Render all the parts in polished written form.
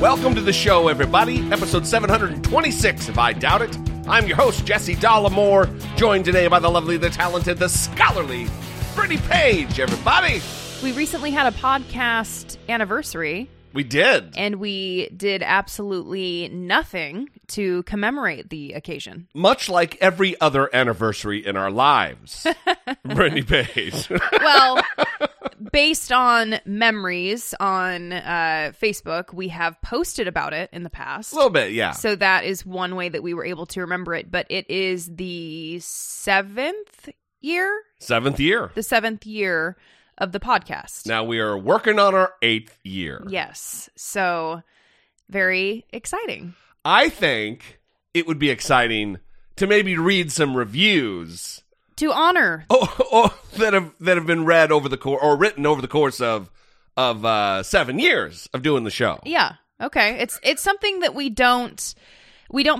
Welcome to the show, everybody. Episode 726 of I Doubt It. I'm your host, Jesse Dollemore, joined today by the lovely, the talented, the scholarly Brittany Page, everybody. We recently had a podcast anniversary. We did. And we did absolutely nothing to commemorate the occasion. Much like every other anniversary in our lives, Brittany Page. Well, based on memories on Facebook, we have posted about it in the past. A little bit, yeah. So that is one way that we were able to remember it. But it is the seventh year. The 7th year of the podcast. Now we are working on our 8th year. Yes. So very exciting. I think it would be exciting to maybe read some reviews to honor that have been read over the course or written over the course of 7 years of doing the show. Yeah. Okay. It's something that we don't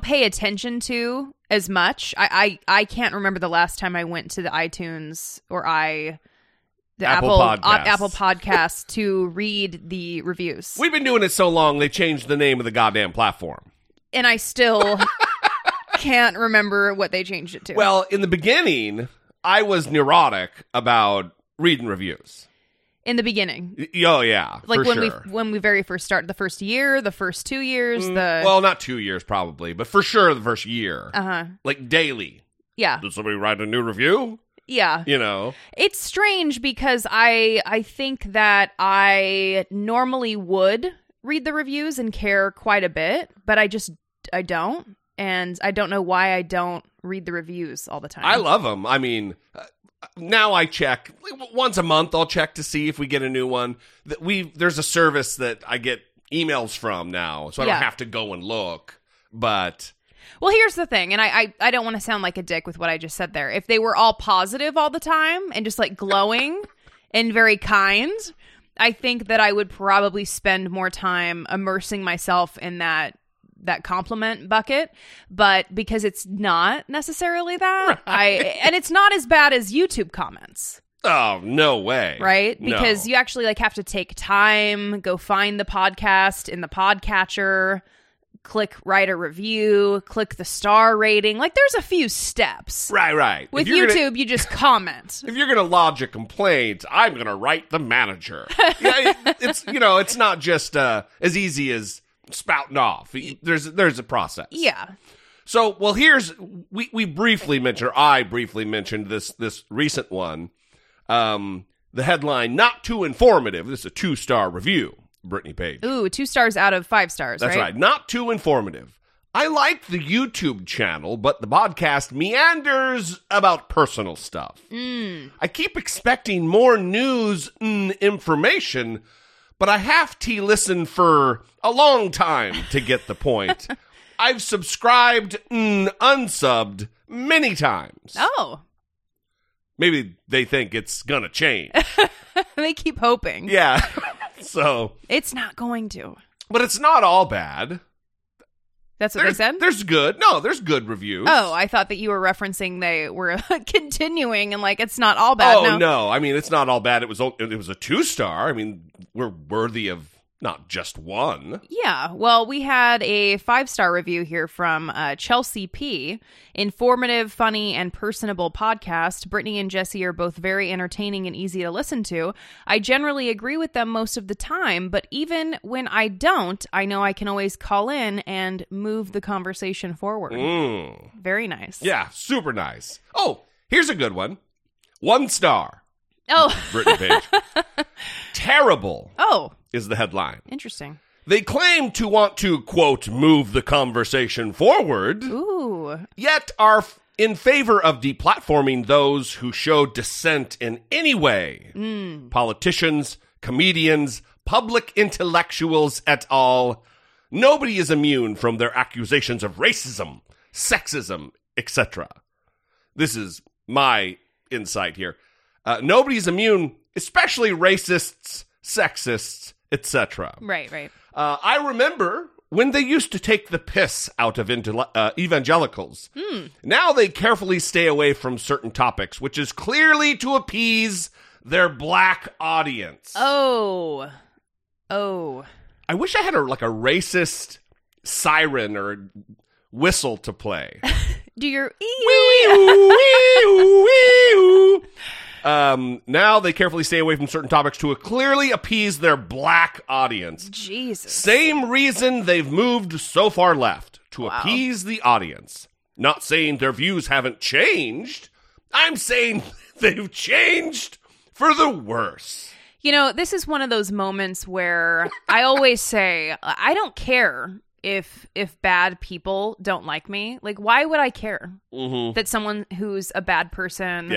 pay attention to as much. I can't remember the last time I went to the iTunes or Apple Podcasts to read the reviews. We've been doing it so long, they changed the name of the goddamn platform. And I still can't remember what they changed it to. Well, in the beginning, I was neurotic about reading reviews. In the beginning? Oh, yeah. Like when we very first started, the first year, the first 2 years, Well, not 2 years, probably, but for sure the first year. Uh-huh. Like daily. Yeah. Did somebody write a new review? Yeah. You know. It's strange because I think that I normally would read the reviews and care quite a bit, but I don't. And I don't know why I don't read the reviews all the time. I love them. I mean, now I check. Once a month, I'll check to see if we get a new one. There's a service that I get emails from now, so I don't have to go and look. But... Well, here's the thing, and I don't want to sound like a dick with what I just said there. If they were all positive all the time and just like glowing and very kind, I think that I would probably spend more time immersing myself in that compliment bucket. But because it's not necessarily that, and it's not as bad as YouTube comments. Oh, no way. Right? Because you actually like have to take time, go find the podcast in the podcatcher, click write a review, click the star rating. Like, there's a few steps. Right. With YouTube, you just comment. If you're going to lodge a complaint, I'm going to write the manager. Yeah, it's not just as easy as spouting off. There's a process. Yeah. So, well, I briefly mentioned this recent one. The headline, not too informative. This is a 2-star review. Brittany Page. Ooh, 2 stars out of 5 stars, That's right? Not too informative. I like the YouTube channel, but the podcast meanders about personal stuff. I keep expecting more news and information, but I have to listen for a long time to get the point. I've subscribed and unsubbed many times. Oh. Maybe they think it's going to change. They keep hoping. Yeah. So it's not going to. But it's not all bad. That's what they said? There's good reviews. Oh, I thought that you were referencing they were continuing and like it's not all bad. Oh, no. I mean, it's not all bad. It was a 2-star. I mean, we're worthy of not just one. Yeah. Well, we had a 5-star review here from Chelsea P. Informative, funny, and personable podcast. Brittany and Jesse are both very entertaining and easy to listen to. I generally agree with them most of the time, but even when I don't, I know I can always call in and move the conversation forward. Very nice. Yeah, super nice. Oh, here's a good one. 1 star. Oh. Brittany Page. Terrible. Oh. Is the headline. Interesting. They claim to want to, quote, move the conversation forward. Ooh. Yet are in favor of deplatforming those who show dissent in any way. Politicians, comedians, public intellectuals et al. Nobody is immune from their accusations of racism, sexism, etc. This is my insight here. Nobody's immune, especially racists, sexists, etc. Right, right. I remember when they used to take the piss out of evangelicals. Now they carefully stay away from certain topics, which is clearly to appease their black audience. Oh. I wish I had a racist siren or whistle to play. Do your wee-oo, wee-oo, wee-oo. Now they carefully stay away from certain topics to clearly appease their black audience. Jesus. Same reason they've moved so far left, to appease the audience. Not saying their views haven't changed. I'm saying they've changed for the worse. You know, this is one of those moments where I always say, I don't care if bad people don't like me. Like, why would I care that someone who's a bad person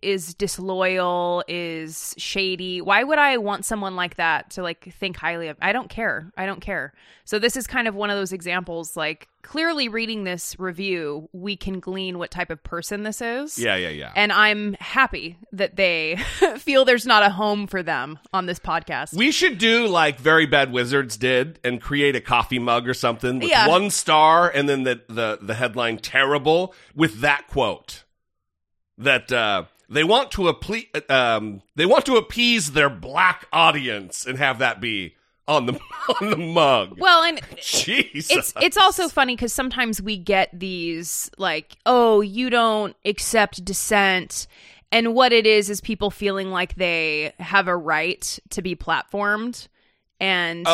is disloyal, is shady? Why would I want someone like that to think highly of? I don't care. I don't care. So this is kind of one of those examples, clearly reading this review, we can glean what type of person this is. Yeah. And I'm happy that they feel there's not a home for them on this podcast. We should do like Very Bad Wizards did and create a coffee mug or something with one star and then the headline terrible with that quote. That they want to appease their black audience and have that be on the mug. Well, and Jesus. It's also funny because sometimes we get these you don't accept dissent, and what it is people feeling like they have a right to be platformed. And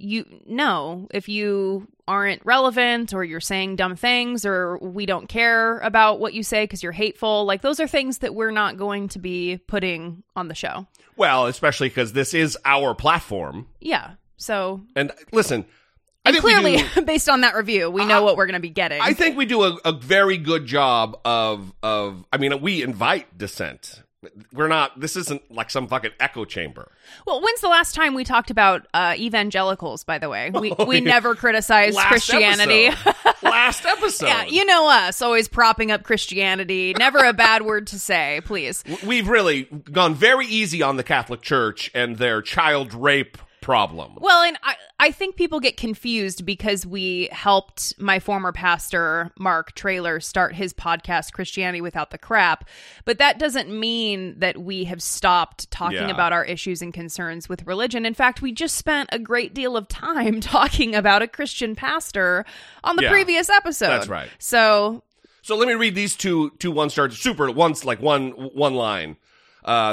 if you aren't relevant or you're saying dumb things or we don't care about what you say because you're hateful, those are things that we're not going to be putting on the show. Well, especially because this is our platform. Yeah. So. And listen, I think clearly based on that review, we know what we're going to be getting. I think we do a very good job of. I mean, we invite dissent. We're not, this isn't some fucking echo chamber. Well, when's the last time we talked about evangelicals, by the way? We never criticized Christianity. Last episode. Yeah, you know us, always propping up Christianity. Never a bad word to say, please. We've really gone very easy on the Catholic Church and their child rape problem. Well, and I think people get confused because we helped my former pastor, Mark Traylor, start his podcast, Christianity Without the Crap. But that doesn't mean that we have stopped talking about our issues and concerns with religion. In fact, we just spent a great deal of time talking about a Christian pastor on the previous episode. That's right. So let me read these two one-star super ones, one line.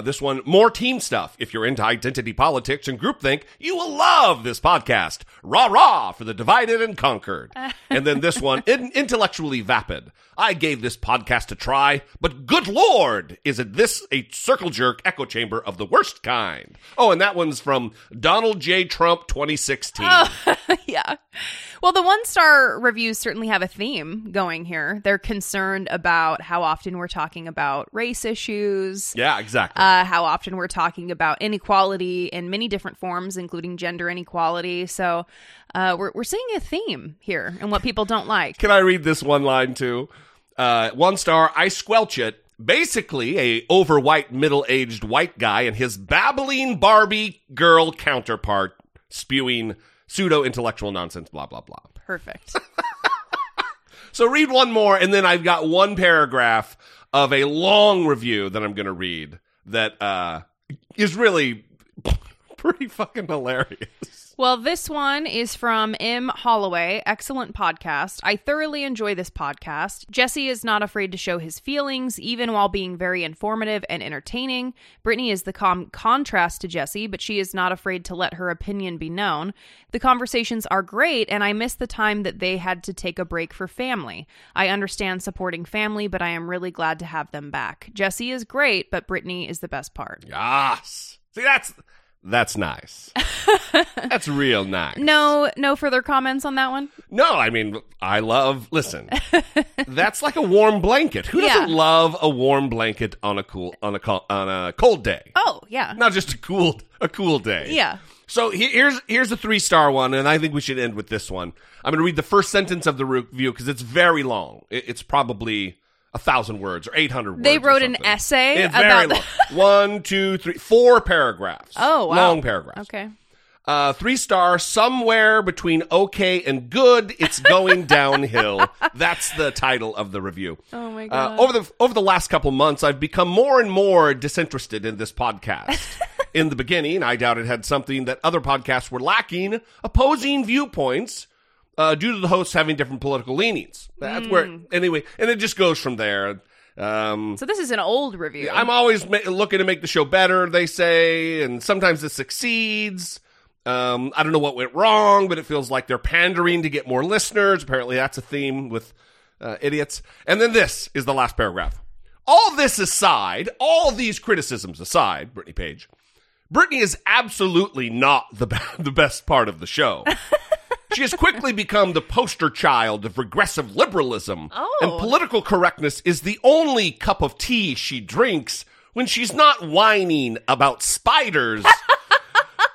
This one, more team stuff. If you're into identity politics and groupthink, you will love this podcast. Rah, rah, for the divided and conquered. And then this one, intellectually vapid. I gave this podcast a try, but good Lord, is it this a circle jerk echo chamber of the worst kind? Oh, and that one's from Donald J. Trump 2016. Oh, yeah. Well, the one-star reviews certainly have a theme going here. They're concerned about how often we're talking about race issues. Yeah, exactly. How often we're talking about inequality in many different forms, including gender inequality. So we're seeing a theme here in what people don't like. Can I read this one line, too? One star, I squelch it. Basically, a overwhite, middle-aged white guy and his babbling Barbie girl counterpart spewing pseudo-intellectual nonsense, blah, blah, blah. Perfect. So read one more, and then I've got one paragraph of a long review that I'm going to read that is really pretty fucking hilarious. Well, this one is from M. Holloway. Excellent podcast. I thoroughly enjoy this podcast. Jesse is not afraid to show his feelings, even while being very informative and entertaining. Brittany is the contrast to Jesse, but she is not afraid to let her opinion be known. The conversations are great, and I miss the time that they had to take a break for family. I understand supporting family, but I am really glad to have them back. Jesse is great, but Brittany is the best part. Yes. See, that's... That's nice. That's real nice. No further comments on that one? No, I mean, I love... Listen, that's like a warm blanket. Who doesn't love a warm blanket on a cold day? Oh, yeah. Not just a cool day. Yeah. So here's a 3-star one, and I think we should end with this one. I'm going to read the first sentence of the review because it's very long. It's probably 1,000 words or 800 words. They wrote an essay about... Very long. 4 paragraphs. Oh, wow. Long paragraphs. Okay. 3-star, somewhere between okay and good, it's going downhill. That's the title of the review. Oh, my God. Over the last couple months, I've become more and more disinterested in this podcast. In the beginning, I doubt it had something that other podcasts were lacking, opposing viewpoints, due to the hosts having different political leanings. That's where, anyway, and it just goes from there. So this is an old review. I'm always looking to make the show better, they say, and sometimes it succeeds. I don't know what went wrong, but it feels like they're pandering to get more listeners. Apparently that's a theme with idiots. And then this is the last paragraph. All this aside, all these criticisms aside, Brittany Page, Brittany is absolutely not the best part of the show. She has quickly become the poster child of regressive liberalism, and political correctness is the only cup of tea she drinks when she's not whining about spiders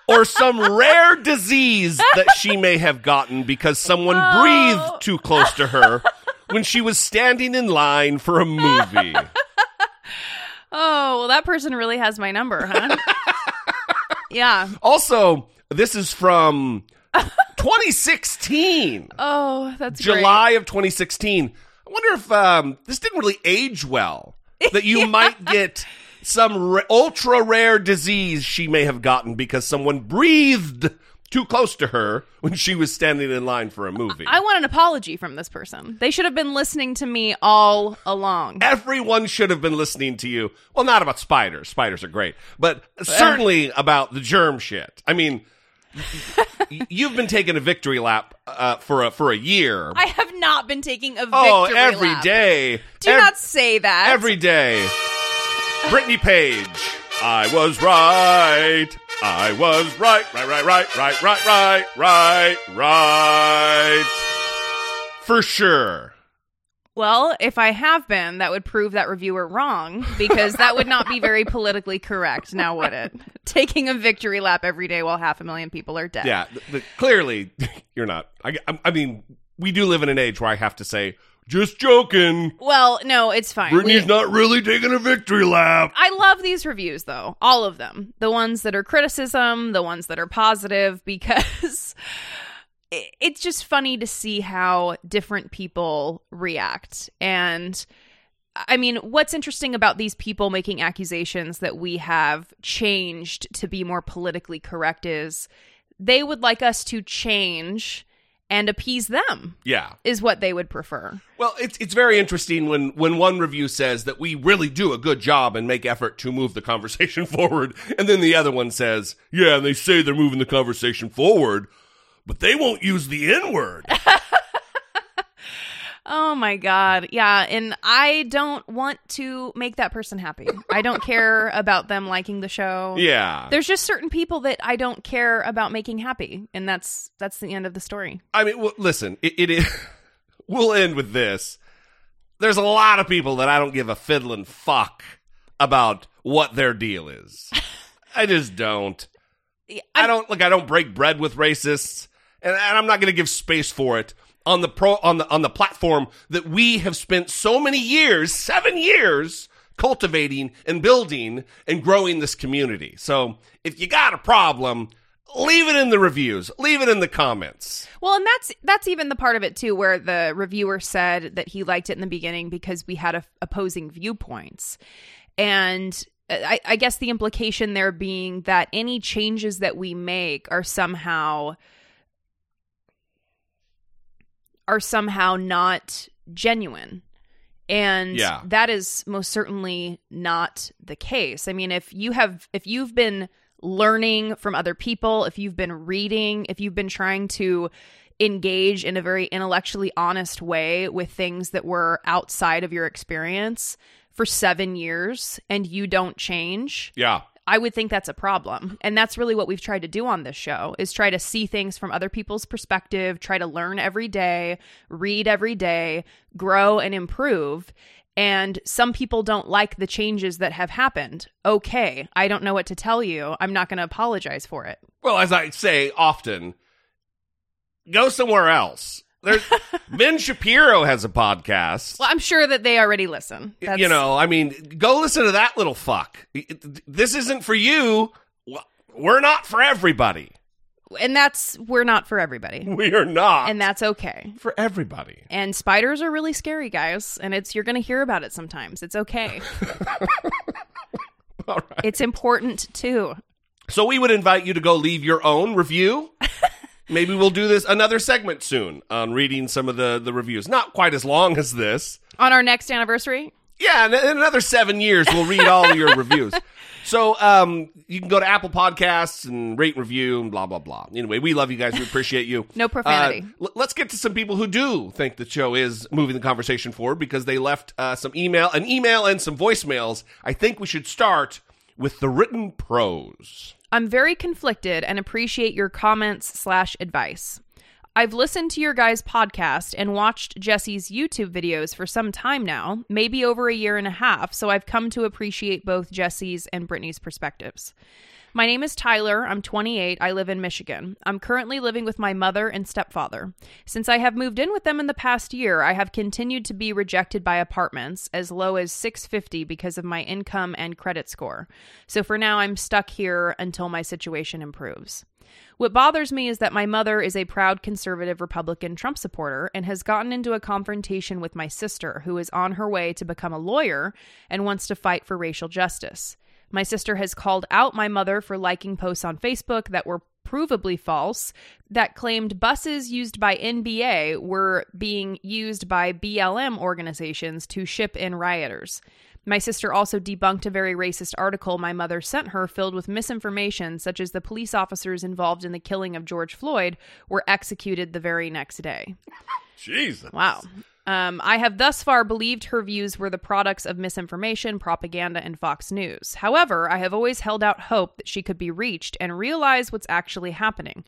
or some rare disease that she may have gotten because someone breathed too close to her when she was standing in line for a movie. Oh, well, that person really has my number, huh? Yeah. Also, this is from 2016. Oh, that's July of 2016. I wonder if this didn't really age well, that you might get some ultra-rare disease she may have gotten because someone breathed too close to her when she was standing in line for a movie. I want an apology from this person. They should have been listening to me all along. Everyone should have been listening to you. Well, not about spiders. Spiders are great. But certainly about the germ shit. I mean... You've been taking a victory lap for a year. I have not been taking a victory lap. Oh, every day. Do not say that. Every day. Brittany Page. I was right. I was right. Right. For sure. Well, if I have been, that would prove that reviewer wrong, because that would not be very politically correct, now would it? Taking a victory lap every day while 500,000 people are dead. Yeah, clearly, you're not. I mean, we do live in an age where I have to say, just joking. Well, no, it's fine. Brittany's not really taking a victory lap. I love these reviews, though. All of them. The ones that are criticism, the ones that are positive, because... It's just funny to see how different people react. And I mean, what's interesting about these people making accusations that we have changed to be more politically correct is they would like us to change and appease them. Yeah. Is what they would prefer. Well, it's very interesting when one review says that we really do a good job and make effort to move the conversation forward. And then the other one says, yeah, they say they're moving the conversation forward, but they won't use the N-word. Oh, my God. Yeah, and I don't want to make that person happy. I don't care about them liking the show. Yeah. There's just certain people that I don't care about making happy, and that's the end of the story. I mean, well, listen, it is. We'll end with this. There's a lot of people that I don't give a fiddling fuck about what their deal is. I just don't. I don't break bread with racists, and I'm not going to give space for it on the on the platform that we have spent so many years, 7 years, cultivating and building and growing this community. So if you got a problem, leave it in the reviews, leave it in the comments. Well, and that's even the part of it too, where the reviewer said that he liked it in the beginning because we had opposing viewpoints, and. I guess the implication there being that any changes that we make are somehow not genuine. And that is most certainly not the case. I mean, if you've been learning from other people, if you've been reading, if you've been trying to engage in a very intellectually honest way with things that were outside of your experience for 7 years and you don't change, I would think that's a problem. And that's really what we've tried to do on this show, is try to see things from other people's perspective, try to learn every day, read every day, grow and improve. And some people don't like the changes that have happened. Okay, I don't know what to tell you. I'm not going to apologize for it. Well, as I say often, go somewhere else. There's Ben Shapiro has a podcast. Well, I'm sure that they already listen. That's... You know, I mean, go listen to that little fuck. This isn't for you. We're not for everybody. And that's, we're not for everybody. We are not. And that's okay. For everybody. And spiders are really scary, guys. And it's, you're going to hear about it sometimes. It's okay. All right. It's important too. So we would invite you to go leave your own review. Maybe we'll do this another segment soon on reading some of the reviews. Not quite as long as this. On our next anniversary? Yeah, in another 7 years, we'll read all your reviews. So you can go to Apple Podcasts and rate and review and blah, blah, blah. Anyway, we love you guys. We appreciate you. No profanity. Let's get to some people who do think the show is moving the conversation forward, because they left an email and some voicemails. I think we should start with the written prose. I'm very conflicted and appreciate your comments/advice. I've listened to your guys' podcast and watched Jesse's YouTube videos for some time now, maybe over a year and a half, so I've come to appreciate both Jesse's and Brittany's perspectives. My name is Tyler. I'm 28. I live in Michigan. I'm currently living with my mother and stepfather. Since I have moved in with them in the past year, I have continued to be rejected by apartments as low as $650 because of my income and credit score. So for now, I'm stuck here until my situation improves. What bothers me is that my mother is a proud conservative Republican Trump supporter and has gotten into a confrontation with my sister, who is on her way to become a lawyer and wants to fight for racial justice. My sister has called out my mother for liking posts on Facebook that were provably false, that claimed buses used by NBA were being used by BLM organizations to ship in rioters. My sister also debunked a very racist article my mother sent her filled with misinformation, such as the police officers involved in the killing of George Floyd were executed the very next day. Jesus. Wow. I have thus far believed her views were the products of misinformation, propaganda, and Fox News. However, I have always held out hope that she could be reached and realize what's actually happening.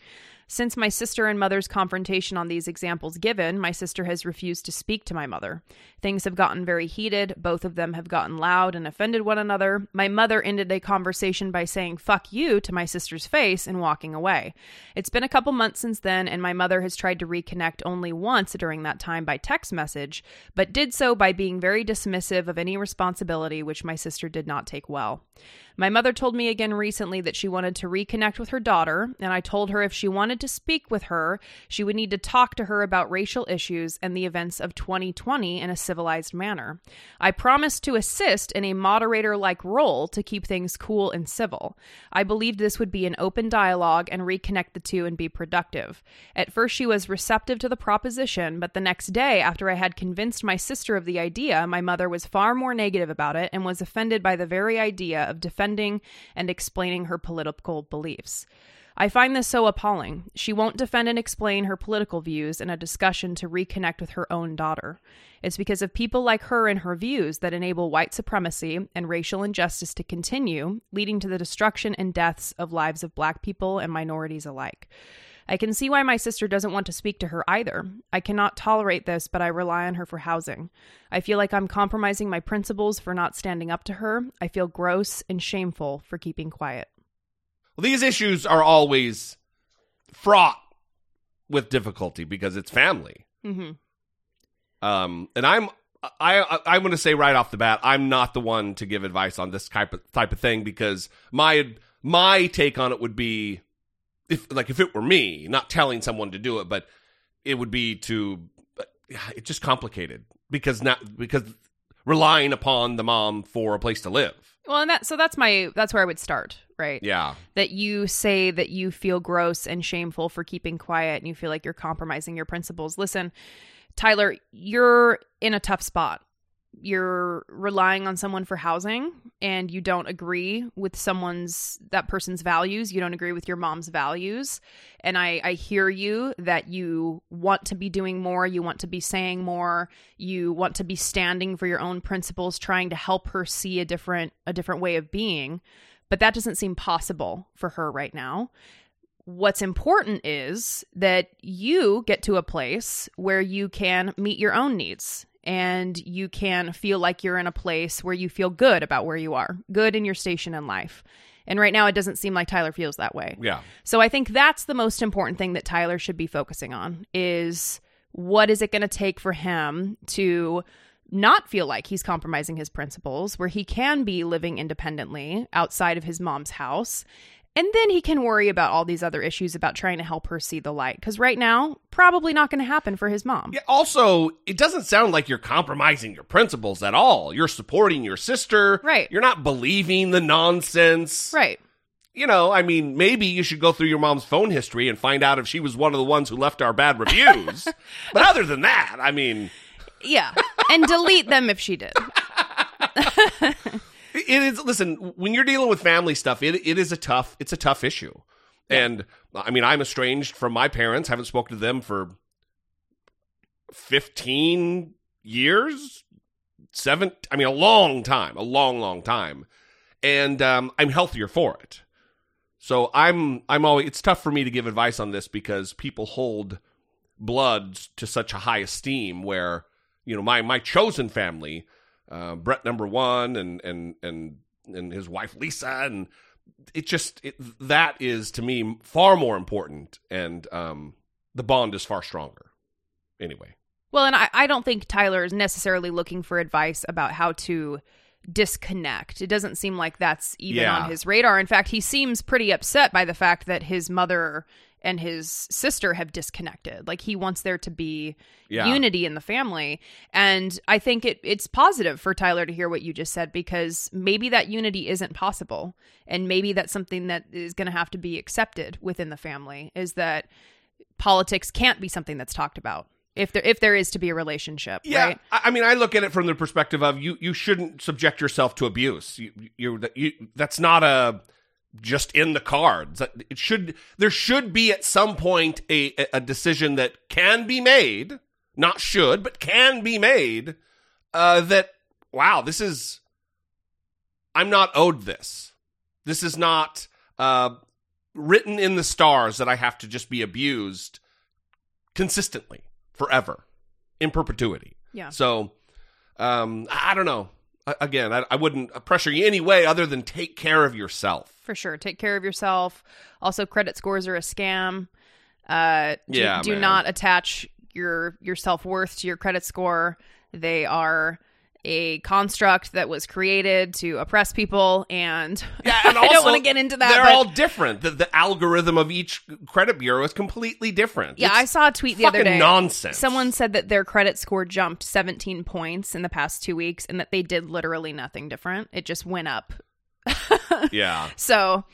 Since my sister and mother's confrontation on these examples given, my sister has refused to speak to my mother. Things have gotten very heated. Both of them have gotten loud and offended one another. My mother ended a conversation by saying, "fuck you" to my sister's face and walking away. It's been a couple months since then, and my mother has tried to reconnect only once during that time by text message, but did so by being very dismissive of any responsibility, which my sister did not take well. My mother told me again recently that she wanted to reconnect with her daughter, and I told her if she wanted to speak with her, she would need to talk to her about racial issues and the events of 2020 in a civilized manner. I promised to assist in a moderator-like role to keep things cool and civil. I believed this would be an open dialogue and reconnect the two and be productive. At first, she was receptive to the proposition, but the next day, after I had convinced my sister of the idea, my mother was far more negative about it and was offended by the very idea of defending and explaining her political beliefs. I find this so appalling. She won't defend and explain her political views in a discussion to reconnect with her own daughter. It's because of people like her and her views that enable white supremacy and racial injustice to continue, leading to the destruction and deaths of lives of Black people and minorities alike. I can see why my sister doesn't want to speak to her either. I cannot tolerate this, but I rely on her for housing. I feel like I'm compromising my principles for not standing up to her. I feel gross and shameful for keeping quiet. Well, these issues are always fraught with difficulty because it's family. Mm-hmm. And I'm going to say right off the bat, I'm not the one to give advice on this type of thing, because my take on it would be, If it were me, not telling someone to do it, but it would be it's just complicated because relying upon the mom for a place to live. Well, and that's where I would start, right? Yeah. That you say that you feel gross and shameful for keeping quiet and you feel like you're compromising your principles. Listen, Tyler, you're in a tough spot. You're relying on someone for housing and you don't agree with that person's values. You don't agree with your mom's values. And I hear you that you want to be doing more. You want to be saying more. You want to be standing for your own principles, trying to help her see a different way of being. But that doesn't seem possible for her right now. What's important is that you get to a place where you can meet your own needs and you can feel like you're in a place where you feel good about where you are, good in your station in life. And right now, it doesn't seem like Tyler feels that way. Yeah. So I think that's the most important thing that Tyler should be focusing on is what is it going to take for him to not feel like he's compromising his principles, where he can be living independently outside of his mom's house. And then he can worry about all these other issues about trying to help her see the light. Because right now, probably not going to happen for his mom. Yeah, also, it doesn't sound like you're compromising your principles at all. You're supporting your sister. Right. You're not believing the nonsense. Right. You know, I mean, maybe you should go through your mom's phone history and find out if she was one of the ones who left our bad reviews. But other than that, I mean... Yeah. And delete them if she did. It is. Listen, when you're dealing with family stuff, it's a tough issue. Yeah. And I mean, I'm estranged from my parents. Haven't spoken to them for 15 years, a long time. And I'm healthier for it. So I'm always, it's tough for me to give advice on this because people hold blood to such a high esteem where, you know, my chosen family, Brett number one and his wife Lisa, and that is to me far more important, and the bond is far stronger. Anyway. Well, and I don't think Tyler is necessarily looking for advice about how to disconnect. It doesn't seem like that's even on his radar. In fact, he seems pretty upset by the fact that his mother and his sister have disconnected. Like, he wants there to be unity in the family. And I think it's positive for Tyler to hear what you just said, because maybe that unity isn't possible. And maybe that's something that is going to have to be accepted within the family, is that politics can't be something that's talked about if there is to be a relationship. Yeah. Right? I mean, I look at it from the perspective of you shouldn't subject yourself to abuse. That's not a... just in the cards. There should be at some point a decision that can be made, not should, but can be made, that, wow, I'm not owed this. This is not written in the stars that I have to just be abused consistently, forever, in perpetuity. Yeah. So, I don't know. Again, I wouldn't pressure you any way other than take care of yourself. For sure. Take care of yourself. Also, credit scores are a scam. Do not attach your self-worth to your credit score. They are a construct that was created to oppress people, and also, I don't want to get into that. They're all different. The algorithm of each credit bureau is completely different. Yeah, I saw a tweet the other day. Fucking nonsense. Someone said that their credit score jumped 17 points in the past 2 weeks, and that they did literally nothing different. It just went up. Yeah. So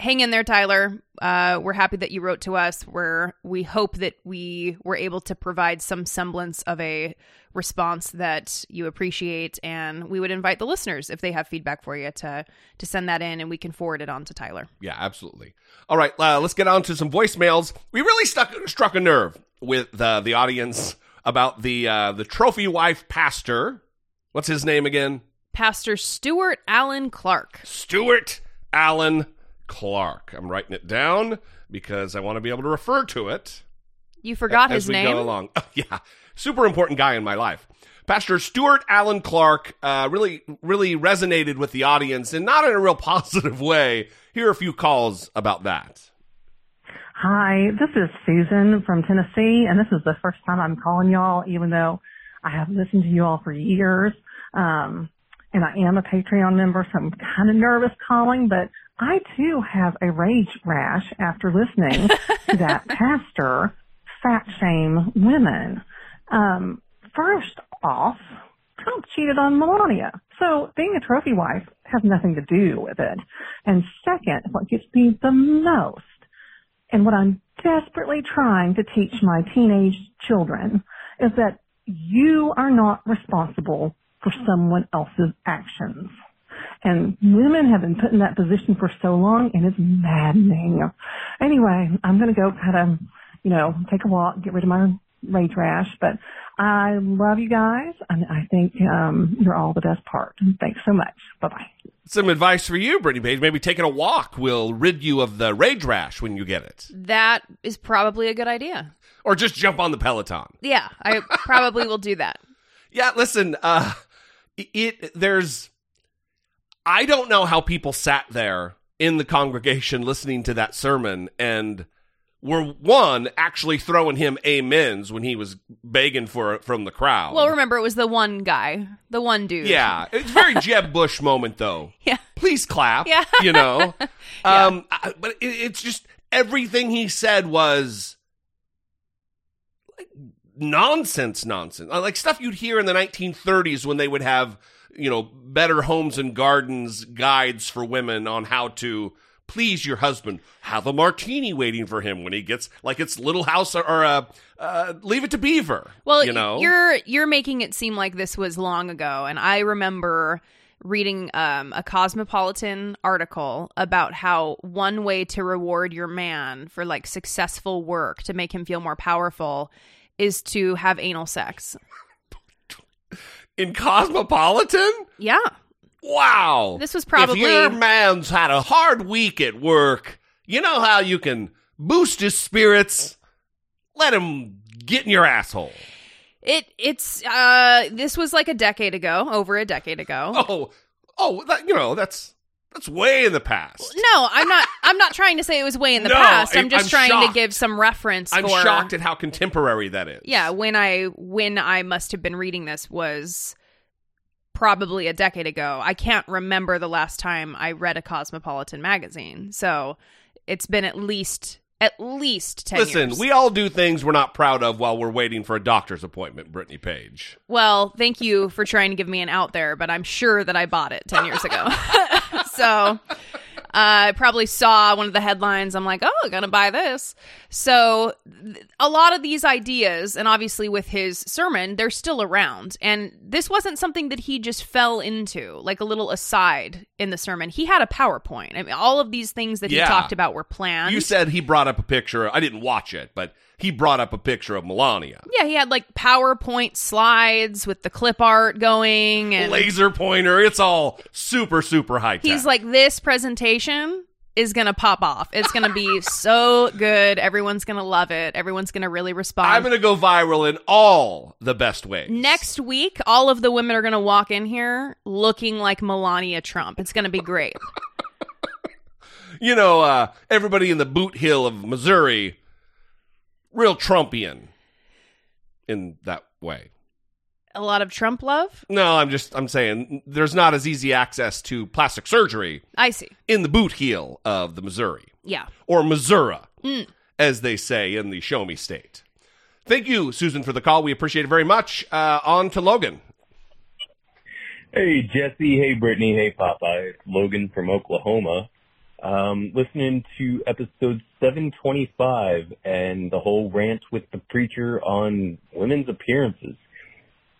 hang in there, Tyler. We're happy that you wrote to us. We hope that we were able to provide some semblance of a response that you appreciate, and we would invite the listeners, if they have feedback for you, to send that in, and we can forward it on to Tyler. Yeah, absolutely. All right, let's get on to some voicemails. We really struck a nerve with the audience about the trophy wife pastor. What's his name again? Pastor Stuart Allen Clark. Stuart Allen Clark. I'm writing it down because I want to be able to refer to it. You forgot his name? As we go along. Oh, yeah. Super important guy in my life. Pastor Stuart Allen Clark really, really resonated with the audience, and not in a real positive way. Here are a few calls about that. Hi, this is Susan from Tennessee, and this is the first time I'm calling y'all, even though I have listened to you all for years. And I am a Patreon member, so I'm kind of nervous calling, but I too have a rage rash after listening to that pastor fat shame women. First off, Trump cheated on Melania, so being a trophy wife has nothing to do with it. And second, what gets me the most, and what I'm desperately trying to teach my teenage children, is that you are not responsible for someone else's actions. And women have been put in that position for so long, and it's maddening. Anyway, I'm going to go kind of, take a walk, get rid of my Ray Trash, but I love you guys, and I think you're all the best part. Thanks so much. Bye-bye. Some advice for you, Brittany Page. Maybe taking a walk will rid you of the rage rash when you get it. That is probably a good idea. Or just jump on the Peloton. Yeah, I probably will do that. Yeah, listen, I don't know how people sat there in the congregation listening to that sermon and were, one, actually throwing him amens when he was begging for it from the crowd. Well, remember, it was the one guy, the one dude. Yeah. It's a very Jeb Bush moment, though. Yeah. Please clap, yeah. You know. Yeah. But it's just everything he said was like, nonsense. Like stuff you'd hear in the 1930s when they would have, you know, Better Homes and Gardens guides for women on how to please your husband, have a martini waiting for him when he gets, like, it's Little House or Leave It to Beaver. Well, you know? You're making it seem like this was long ago, and I remember reading a Cosmopolitan article about how one way to reward your man for, like, successful work to make him feel more powerful is to have anal sex. In Cosmopolitan? Yeah. Wow. This was probably... If your man's had a hard week at work, you know how you can boost his spirits? Let him get in your asshole. This was like over a decade ago. That, you know, that's way in the past. No, I'm not trying to say it was way in the past. I'm trying to give some reference. I'm shocked at how contemporary that is. Yeah, when I must have been reading this was probably a decade ago. I can't remember the last time I read a Cosmopolitan magazine. So it's been at least 10 years. Listen, we all do things we're not proud of while we're waiting for a doctor's appointment, Brittany Page. Well, thank you for trying to give me an out there, but I'm sure that I bought it 10 years ago. So I probably saw one of the headlines. I'm like, oh, gonna buy this. So a lot of these ideas, and obviously with his sermon, they're still around. And this wasn't something that he just fell into, like a little aside in the sermon. He had a PowerPoint. I mean, all of these things that he talked about were planned. You said he brought up a picture. I didn't watch it, but he brought up a picture of Melania. Yeah, he had like PowerPoint slides with the clip art going. And laser pointer. It's all super, super high tech. He's like, this presentation is going to pop off. It's going to be so good. Everyone's going to love it. Everyone's going to really respond. I'm going to go viral in all the best ways. Next week, all of the women are going to walk in here looking like Melania Trump. It's going to be great. You know, everybody in the boot heel of Missouri... Real Trumpian in that way. A lot of Trump love? No, I'm saying there's not as easy access to plastic surgery. I see. In the boot heel of the Missouri. Yeah. Or Missouri, as they say in the Show Me State. Thank you, Susan, for the call. We appreciate it very much. On to Logan. Hey, Jesse. Hey, Brittany. Hey, Popeye. It's Logan from Oklahoma. Listening to episode 725 and the whole rant with the preacher on women's appearances.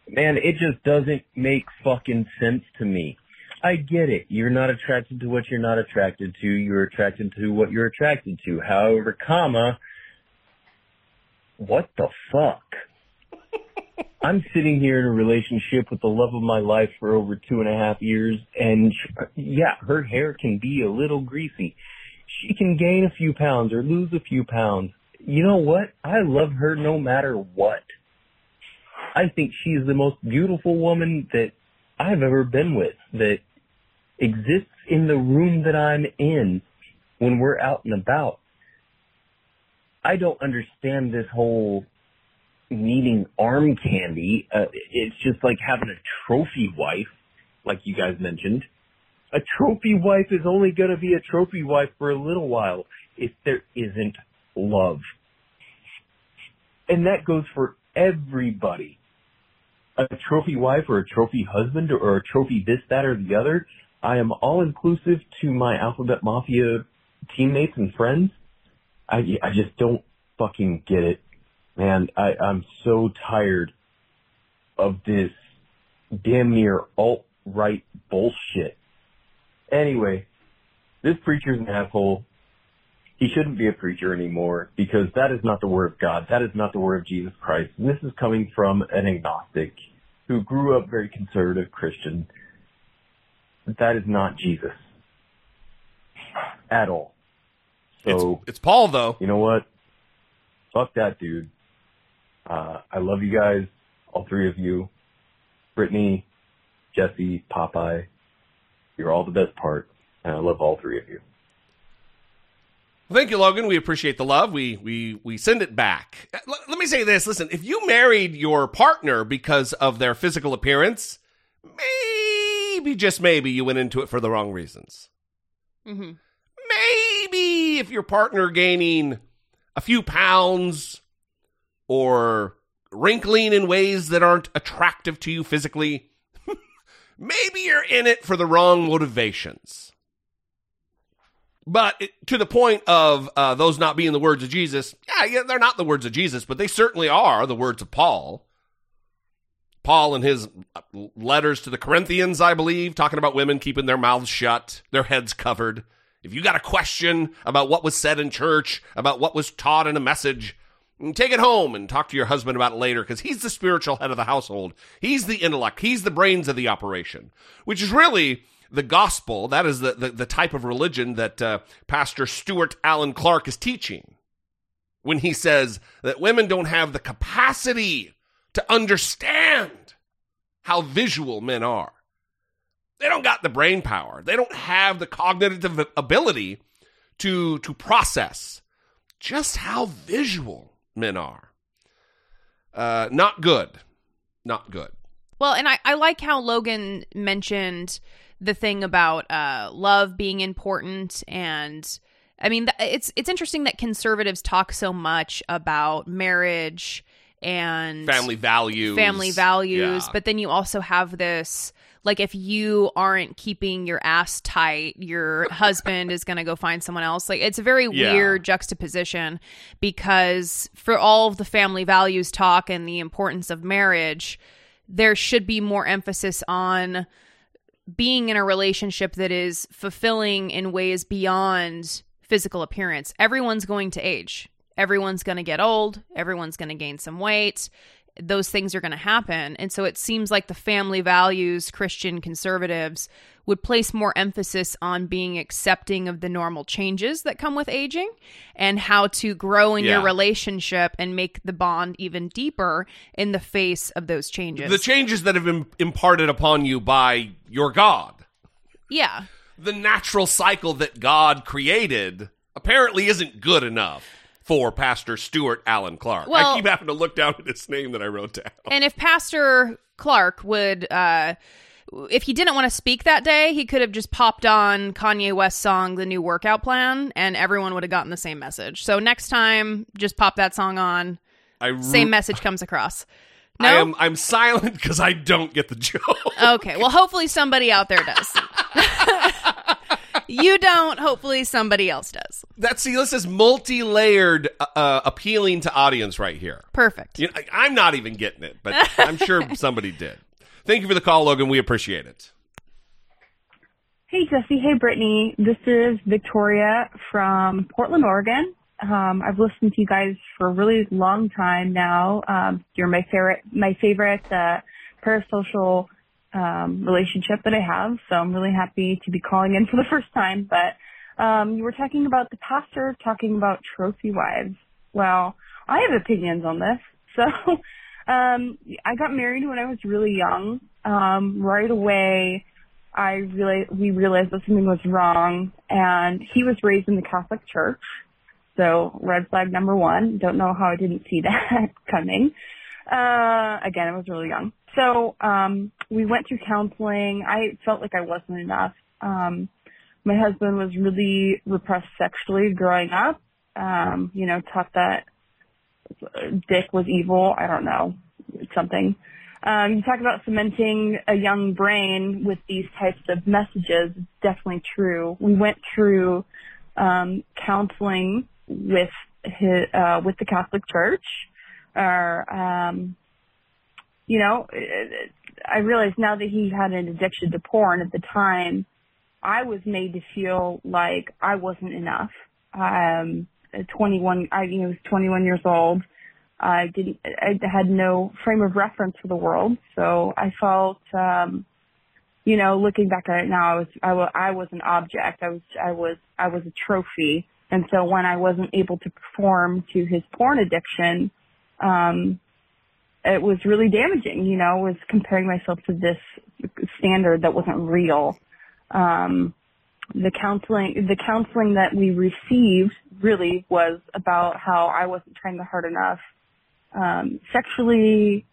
Man, it just doesn't make fucking sense to me. I get it. You're not attracted to what you're not attracted to. You're attracted to what you're attracted to. However, what the fuck? I'm sitting here in a relationship with the love of my life for over 2.5 years, and yeah, her hair can be a little greasy. She can gain a few pounds or lose a few pounds. You know what? I love her no matter what. I think she's the most beautiful woman that I've ever been with, that exists in the room that I'm in when we're out and about. I don't understand this whole needing arm candy. It's just like having a trophy wife, like you guys mentioned. A trophy wife is only going to be a trophy wife for a little while if there isn't love. And that goes for everybody. A trophy wife or a trophy husband or a trophy this, that, or the other. I am all-inclusive to my Alphabet Mafia teammates and friends. I just don't fucking get it. Man, I'm so tired of this damn near alt-right bullshit. Anyway, this preacher's an asshole. He shouldn't be a preacher anymore because that is not the word of God. That is not the word of Jesus Christ. And this is coming from an agnostic who grew up very conservative Christian. That is not Jesus at all. So it's Paul, though. You know what? Fuck that dude. I love you guys, all three of you. Brittany, Jesse, Popeye, you're all the best part, and I love all three of you. Well, thank you, Logan. We appreciate the love. We send it back. Let me say this. Listen, if you married your partner because of their physical appearance, maybe, just maybe, you went into it for the wrong reasons. Mm-hmm. Maybe if your partner gaining a few pounds or wrinkling in ways that aren't attractive to you physically, maybe you're in it for the wrong motivations. But to the point of those not being the words of Jesus, yeah, they're not the words of Jesus, but they certainly are the words of Paul. Paul in his letters to the Corinthians, I believe, talking about women keeping their mouths shut, their heads covered. If you got a question about what was said in church, about what was taught in a message, take it home and talk to your husband about it later, because he's the spiritual head of the household. He's the intellect. He's the brains of the operation, which is really the gospel. That is the type of religion that Pastor Stuart Allen Clark is teaching when he says that women don't have the capacity to understand how visual men are. They don't got the brain power. They don't have the cognitive ability to process just how visual men are. Not good. Not good. Well, and I like how Logan mentioned the thing about love being important. And I mean, it's interesting that conservatives talk so much about marriage and family values. Yeah. But then you also have this, like, if you aren't keeping your ass tight, your husband is going to go find someone else. Like, it's a very weird juxtaposition, because for all of the family values talk and the importance of marriage, there should be more emphasis on being in a relationship that is fulfilling in ways beyond physical appearance. Everyone's going to age. Everyone's going to get old. Everyone's going to gain some weight. Those things are going to happen. And so it seems like the family values, Christian conservatives would place more emphasis on being accepting of the normal changes that come with aging and how to grow in your relationship and make the bond even deeper in the face of those changes. The changes that have been imparted upon you by your God. Yeah. The natural cycle that God created apparently isn't good enough for Pastor Stuart Allen Clark. Well, I keep having to look down at his name that I wrote down. And if Pastor Clark would, if he didn't want to speak that day, he could have just popped on Kanye West's song, The New Workout Plan, and everyone would have gotten the same message. So next time, just pop that song on. Same message comes across. No? I'm silent because I don't get the joke. Okay, well, hopefully somebody out there does. You don't. Hopefully somebody else does. This is multi-layered appealing to audience right here. Perfect. You know, I'm not even getting it, but I'm sure somebody did. Thank you for the call, Logan. We appreciate it. Hey, Jesse. Hey, Brittany. This is Victoria from Portland, Oregon. I've listened to you guys for a really long time now. You're my favorite parasocial relationship that I have, so I'm really happy to be calling in for the first time. But you were talking about the pastor talking about trophy wives. Well, I have opinions on this. So I got married when I was really young. Right away, we realized that something was wrong, and he was raised in the Catholic Church. So red flag number one. Don't know how I didn't see that coming. Again, I was really young. So we went through counseling. I felt like I wasn't enough. My husband was really repressed sexually growing up, taught that dick was evil. I don't know, something. You talk about cementing a young brain with these types of messages. It's definitely true. We went through counseling with the Catholic Church. I realized now that he had an addiction to porn. At the time, I was made to feel like I wasn't enough. I was 21 years old. I had no frame of reference for the world, so I felt, looking back at it now, I was an object. I was a trophy. And so when I wasn't able to perform to his porn addiction, it was really damaging. Was comparing myself to this standard that wasn't real. The counseling that we received really was about how I wasn't trying hard enough, sexually,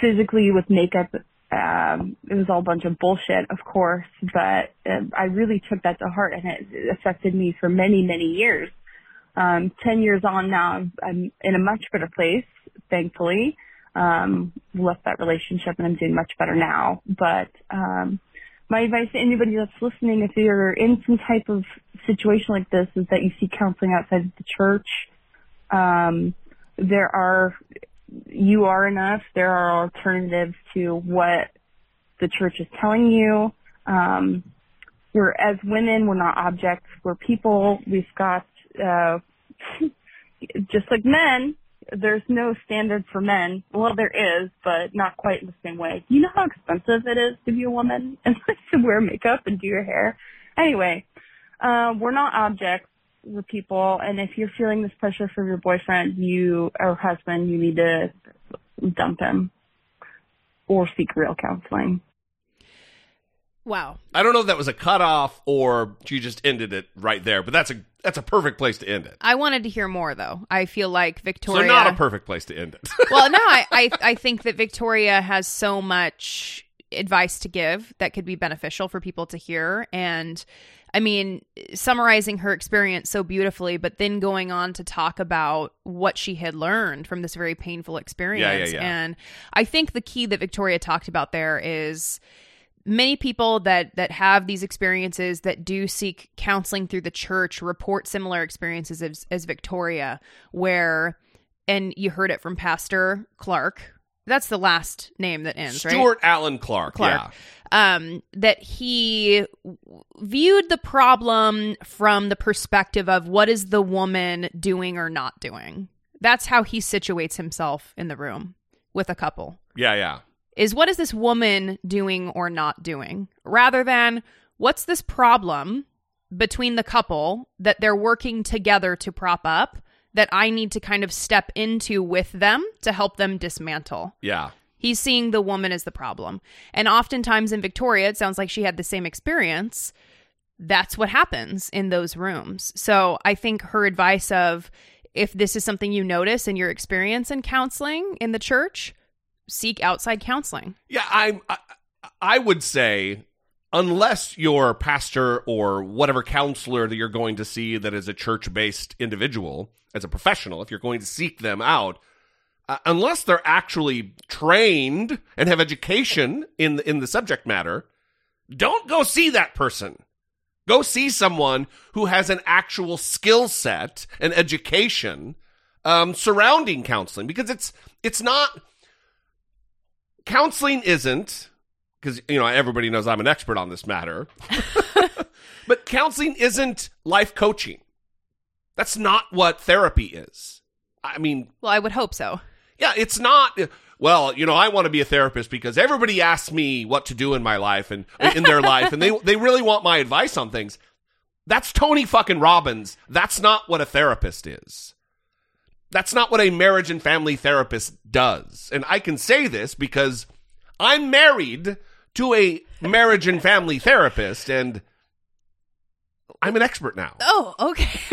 physically, with makeup. It was all a bunch of bullshit, of course, but I really took that to heart, and it affected me for many, many years. 10 years on now, I'm in a much better place, thankfully. Left that relationship, and I'm doing much better now. But my advice to anybody that's listening, if you're in some type of situation like this, is that you seek counseling outside of the church. You are enough. There are alternatives to what the church is telling you. We're, as women, we're not objects. We're people. We've got, just like men, there's no standard for men. Well, there is, but not quite in the same way. You know how expensive it is to be a woman and to wear makeup and do your hair? Anyway, we're not objects. We're people, and if you're feeling this pressure from your boyfriend, or husband, you need to dump him or seek real counseling. Wow. I don't know if that was a cutoff or she just ended it right there, but that's a perfect place to end it. I wanted to hear more, though. I feel like Victoria... So not a perfect place to end it. Well, no, I think that Victoria has so much advice to give that could be beneficial for people to hear, and... I mean, summarizing her experience so beautifully, but then going on to talk about what she had learned from this very painful experience. Yeah. And I think the key that Victoria talked about there is many people that have these experiences that do seek counseling through the church report similar experiences as Victoria, where, and you heard it from Pastor Clark. That's the last name that ends, right? Stuart Allen Clark. Yeah. That he viewed the problem from the perspective of what is the woman doing or not doing. That's how he situates himself in the room with a couple. Yeah. Is what is this woman doing or not doing, rather than what's this problem between the couple that they're working together to prop up, that I need to kind of step into with them to help them dismantle. Yeah. He's seeing the woman as the problem. And oftentimes in Victoria, it sounds like she had the same experience. That's what happens in those rooms. So I think her advice of, if this is something you notice in your experience in counseling in the church, seek outside counseling. Yeah, I would say... Unless your pastor or whatever counselor that you're going to see that is a church-based individual, as a professional, if you're going to seek them out, unless they're actually trained and have education in the subject matter, don't go see that person. Go see someone who has an actual skill set and education surrounding counseling, because it's not... Counseling isn't... Because, everybody knows I'm an expert on this matter. But counseling isn't life coaching. That's not what therapy is. I mean... Well, I would hope so. Yeah, it's not... Well, I want to be a therapist because everybody asks me what to do in my life and in their life, and they really want my advice on things. That's Tony fucking Robbins. That's not what a therapist is. That's not what a marriage and family therapist does. And I can say this because... I'm married to a marriage and family therapist, and I'm an expert now. Oh, okay.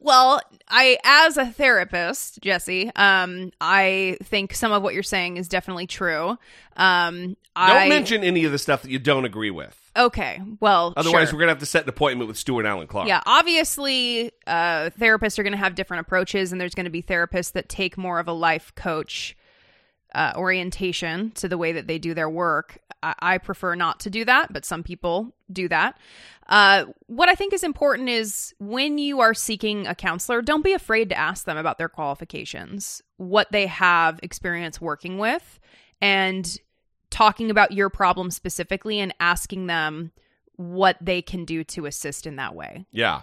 Well, as a therapist, Jesse, I think some of what you're saying is definitely true. Don't mention any of the stuff that you don't agree with. Okay, well, otherwise, sure. We're going to have to set an appointment with Stuart Allen Clark. Yeah, obviously, therapists are going to have different approaches, and there's going to be therapists that take more of a life coach orientation to the way that they do their work. I prefer not to do that, but some people do that. What I think is important is when you are seeking a counselor, don't be afraid to ask them about their qualifications, what they have experience working with, and talking about your problem specifically and asking them what they can do to assist in that way. Yeah.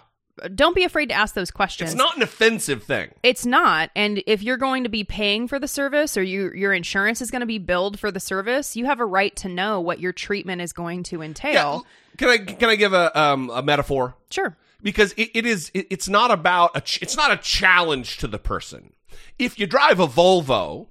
Don't be afraid to ask those questions. It's not an offensive thing. It's not. And if you're going to be paying for the service, or your insurance is going to be billed for the service, you have a right to know what your treatment is going to entail. Yeah. Can I give a metaphor? Sure. Because it's not a challenge to the person. If you drive a Volvo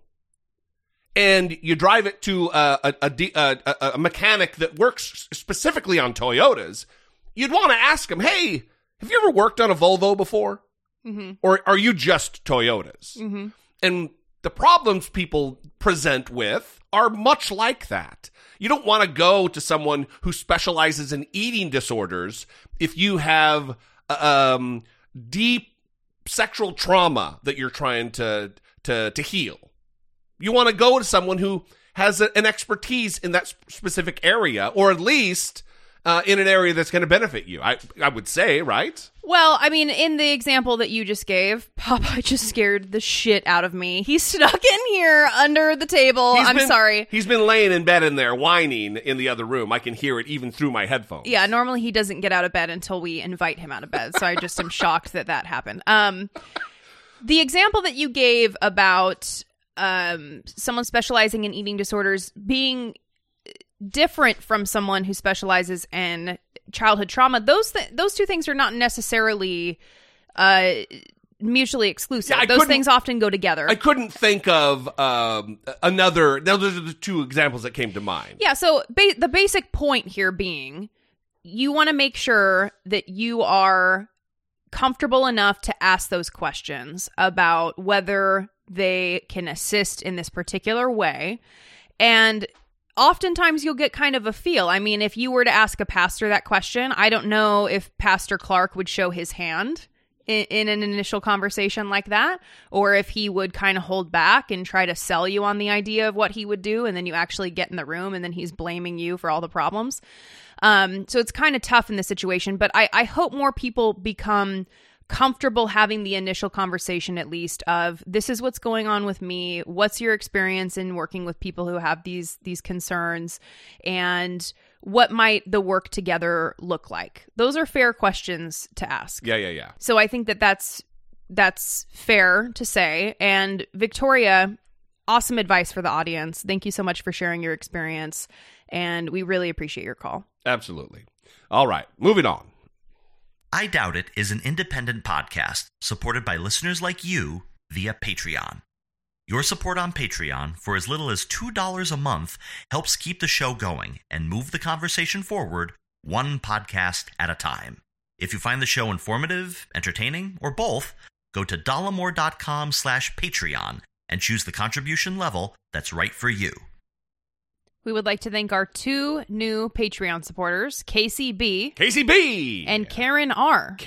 and you drive it to a mechanic that works specifically on Toyotas, you'd want to ask him, hey, have you ever worked on a Volvo before? Mm-hmm. Or are you just Toyotas? Mm-hmm. And the problems people present with are much like that. You don't want to go to someone who specializes in eating disorders if you have deep sexual trauma that you're trying to heal. You want to go to someone who has an expertise in that specific area, or at least in an area that's going to benefit you, I would say, right? Well, I mean, in the example that you just gave, Popeye just scared the shit out of me. He's stuck in here under the table. I'm sorry. He's been laying in bed in there whining in the other room. I can hear it even through my headphones. Yeah, normally he doesn't get out of bed until we invite him out of bed. So I just am shocked that happened. The example that you gave about someone specializing in eating disorders being different from someone who specializes in childhood trauma, those two things are not necessarily mutually exclusive. Yeah, those things often go together. I couldn't think of another. Those are the two examples that came to mind. Yeah, so the basic point here being, you want to make sure that you are comfortable enough to ask those questions about whether they can assist in this particular way. And oftentimes you'll get kind of a feel. I mean, if you were to ask a pastor that question, I don't know if Pastor Clark would show his hand in an initial conversation like that, or if he would kind of hold back and try to sell you on the idea of what he would do, and then you actually get in the room and then he's blaming you for all the problems. So it's kind of tough in this situation, but I hope more people become comfortable having the initial conversation, at least, of this is what's going on with me. What's your experience in working with people who have these concerns, and what might the work together look like? Those are fair questions to ask. Yeah. So I think that's fair to say. And Victoria, awesome advice for the audience. Thank you so much for sharing your experience, and we really appreciate your call. Absolutely. All right, moving on. I Doubt It is an independent podcast supported by listeners like you via Patreon. Your support on Patreon for as little as $2 a month helps keep the show going and move the conversation forward one podcast at a time. If you find the show informative, entertaining, or both, go to dollemore.com/Patreon and choose the contribution level that's right for you. We would like to thank our two new Patreon supporters, KCB, and Karen R.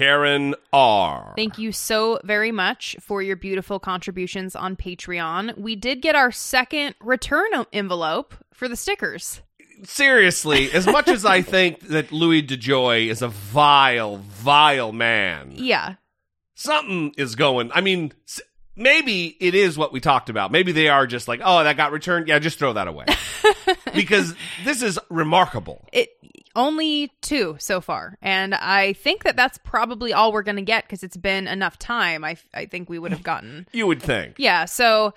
Thank you so very much for your beautiful contributions on Patreon. We did get our second return envelope for the stickers. Seriously, as much as I think that Louis DeJoy is a vile, vile man. Yeah. Something is going. I mean, maybe it is what we talked about. Maybe they are just like, oh, that got returned. Yeah, just throw that away. Because this is remarkable. Only two so far. And I think that's probably all we're going to get, because it's been enough time. I think we would have gotten. You would think. Yeah. So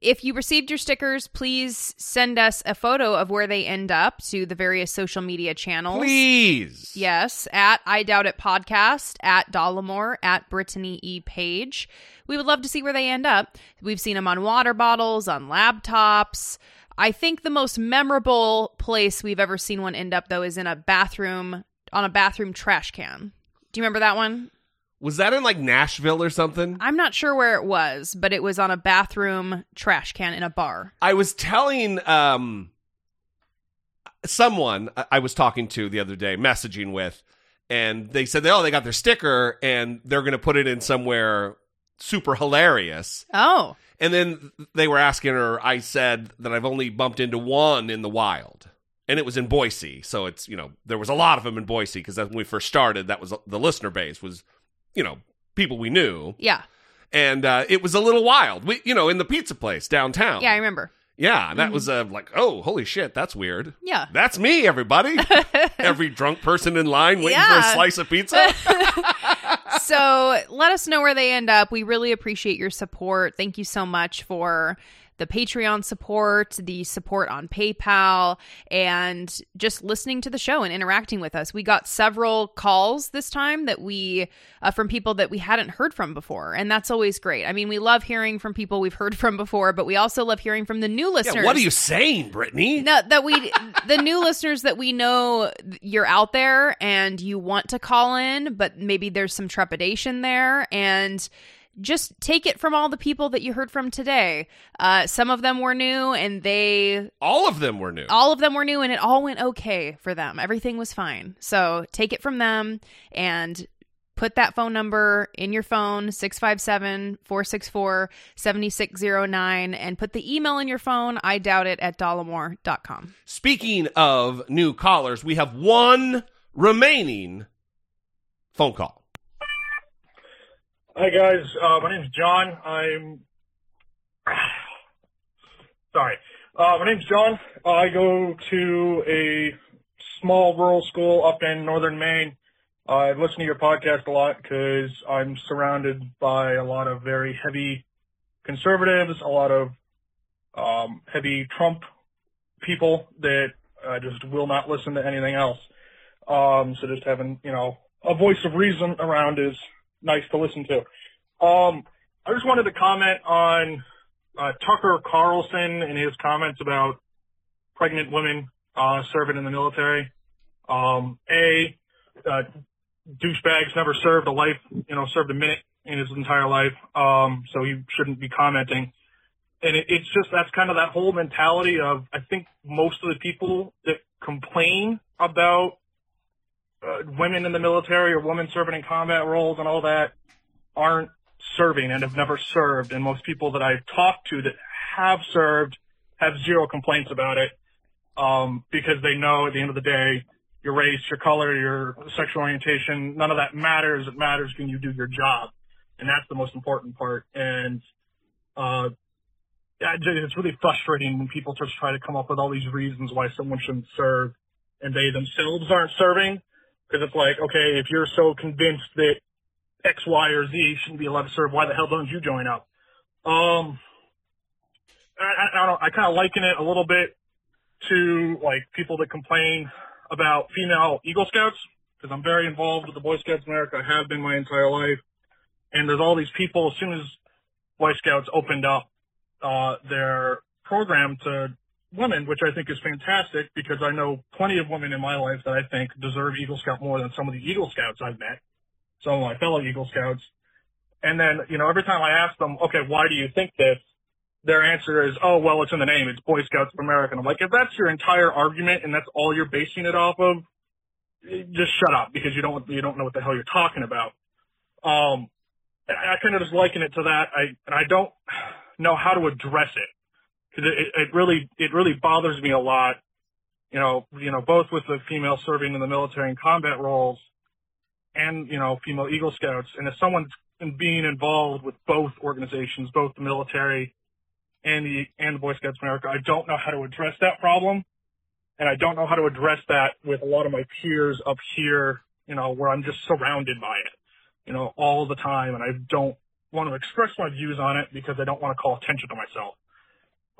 if you received your stickers, please send us a photo of where they end up to the various social media channels. Please. Yes. At I Doubt It Podcast, at Dollemore, at Brittany E. Page. We would love to see where they end up. We've seen them on water bottles, on laptops. I think the most memorable place we've ever seen one end up, though, is in a bathroom, on a bathroom trash can. Do you remember that one? Was that in like Nashville or something? I'm not sure where it was, but it was on a bathroom trash can in a bar. I was telling someone I was talking to the other day, messaging with, and they said, they got their sticker and they're going to put it in somewhere super hilarious. Oh. And then they were asking her, I said that I've only bumped into one in the wild. And it was in Boise. So it's, there was a lot of them in Boise, because when we first started, that was the listener base was, people we knew. Yeah. And it was a little wild, in the pizza place downtown. Yeah, I remember. Yeah, that was like, oh, holy shit, that's weird. Yeah. That's me, everybody. Every drunk person in line waiting for a slice of pizza. So let us know where they end up. We really appreciate your support. Thank you so much for the Patreon support, the support on PayPal, and just listening to the show and interacting with us. We got several calls this time that we from people that we hadn't heard from before, and that's always great. I mean, we love hearing from people we've heard from before, but we also love hearing from the new listeners. Yeah, what are you saying, Brittany? No, that we the new listeners that we know you're out there and you want to call in, but maybe there's some trepidation there, and just take it from all the people that you heard from today. Some of them were new, and they... All of them were new. All of them were new, and it all went okay for them. Everything was fine. So take it from them, and put that phone number in your phone, 657-464-7609, and put the email in your phone, idoubtit@dollemore.com. Speaking of new callers, we have one remaining phone call. Hi, guys. My name's John. My name's John. I go to a small rural school up in northern Maine. I listen to your podcast a lot because I'm surrounded by a lot of very heavy conservatives, a lot of heavy Trump people that I just will not listen to anything else. So just having, a voice of reason around is nice to listen to. I just wanted to comment on Tucker Carlson and his comments about pregnant women serving in the military. Douchebags never served a life, served a minute in his entire life, so he shouldn't be commenting. And it's just that's kind of that whole mentality of I think most of the people that complain about women in the military or women serving in combat roles and all that aren't serving and have never served. And most people that I've talked to that have served have zero complaints about it because they know at the end of the day, your race, your color, your sexual orientation, none of that matters. It matters when you do your job. And that's the most important part. And it's really frustrating when people just try to come up with all these reasons why someone shouldn't serve and they themselves aren't serving. Because it's like, okay, if you're so convinced that X, Y, or Z shouldn't be allowed to serve, why the hell don't you join up? I don't know. I kind of liken it a little bit to, like, people that complain about female Eagle Scouts, because I'm very involved with the Boy Scouts of America. I have been my entire life. And there's all these people, as soon as Boy Scouts opened up their program to women, which I think is fantastic because I know plenty of women in my life that I think deserve Eagle Scout more than some of the Eagle Scouts I've met, some of my fellow Eagle Scouts. And then, every time I ask them, okay, why do you think this? Their answer is, oh, well, it's in the name. It's Boy Scouts of America. And I'm like, if that's your entire argument and that's all you're basing it off of, just shut up because you don't know what the hell you're talking about. I kind of just liken it to that. I don't know how to address it. It really bothers me a lot, both with the female serving in the military and combat roles and, female Eagle Scouts. And as someone's being involved with both organizations, both the military and the Boy Scouts of America, I don't know how to address that problem. And I don't know how to address that with a lot of my peers up here, where I'm just surrounded by it, all the time. And I don't want to express my views on it because I don't want to call attention to myself.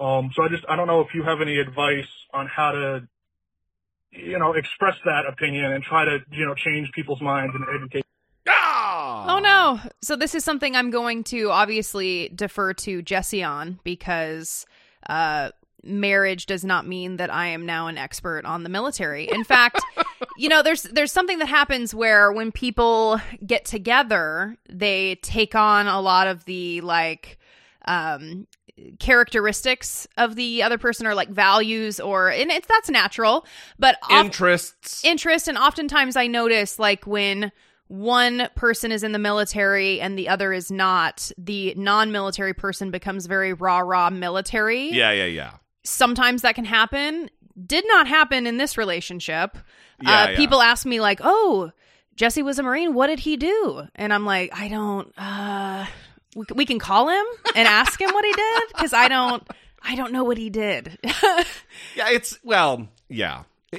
So I don't know if you have any advice on how to, express that opinion and try to, change people's minds and educate. Oh, no. So this is something I'm going to obviously defer to Jesse on because marriage does not mean that I am now an expert on the military. In fact, there's something that happens where when people get together, they take on a lot of the characteristics of the other person or like values or and it's that's natural but interests and oftentimes I notice like when one person is in the military and the other is not, the non-military person becomes very rah-rah military. Yeah Sometimes that can happen. Did not happen in this relationship. People ask me like, oh, Jesse was a Marine, what did he do? And I'm like, I don't we can call him and ask him what he did because I don't I don't know what he did. I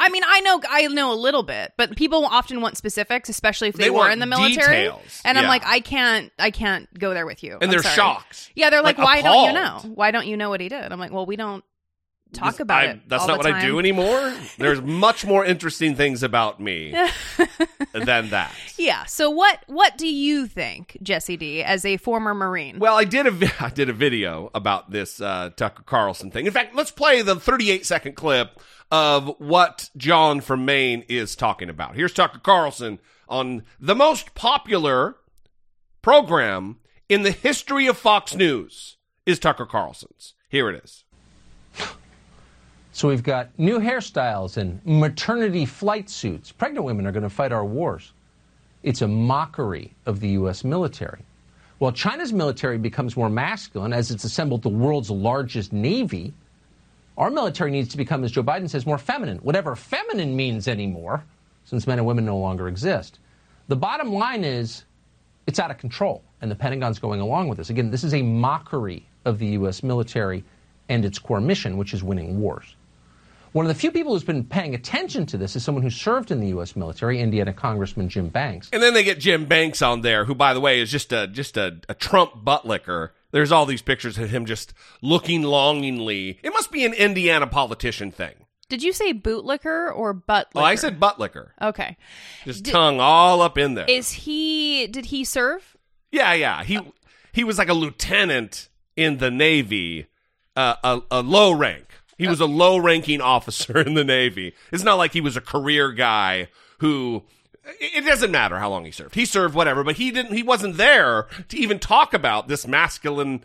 mean, I know a little bit, but people often want specifics, especially if they were in the military. Details. And I'm like, I can't go there with you. And I'm they're sorry. Shocked. Yeah, they're like why appalled. Don't you know? Why don't you know what he did? I'm like, well, we don't talk about it. That's all not the time. I do anymore. There's much more interesting things about me than that. Yeah. So what do you think, Jesse D, as a former Marine? Well, I did a video about this Tucker Carlson thing. In fact, let's play the 38-second clip of what John from Maine is talking about. Here's Tucker Carlson on the most popular program in the history of Fox News is Tucker Carlson's. Here it is. So we've got new hairstyles and maternity flight suits. Pregnant women are going to fight our wars. It's a mockery of the U.S. military. While China's military becomes more masculine as it's assembled the world's largest navy, our military needs to become, as Joe Biden says, more feminine, whatever feminine means anymore, since men and women no longer exist. The bottom line is it's out of control, and the Pentagon's going along with this. Again, this is a mockery of the U.S. military and its core mission, which is winning wars. One of the few people who's been paying attention to this is someone who served in the U.S. military, Indiana Congressman Jim Banks. And then they get Jim Banks on there, who, by the way, is just a Trump buttlicker. There's all these pictures of him just looking longingly. It must be an Indiana politician thing. Did you say bootlicker or buttlicker? Oh, I said buttlicker. Okay. His tongue all up in there. Did he serve? Yeah. He was like a lieutenant in the Navy, a low rank. He was a low-ranking officer in the Navy. It's not like he was a career guy who... It doesn't matter how long he served. He served whatever, but he wasn't there to even talk about this masculine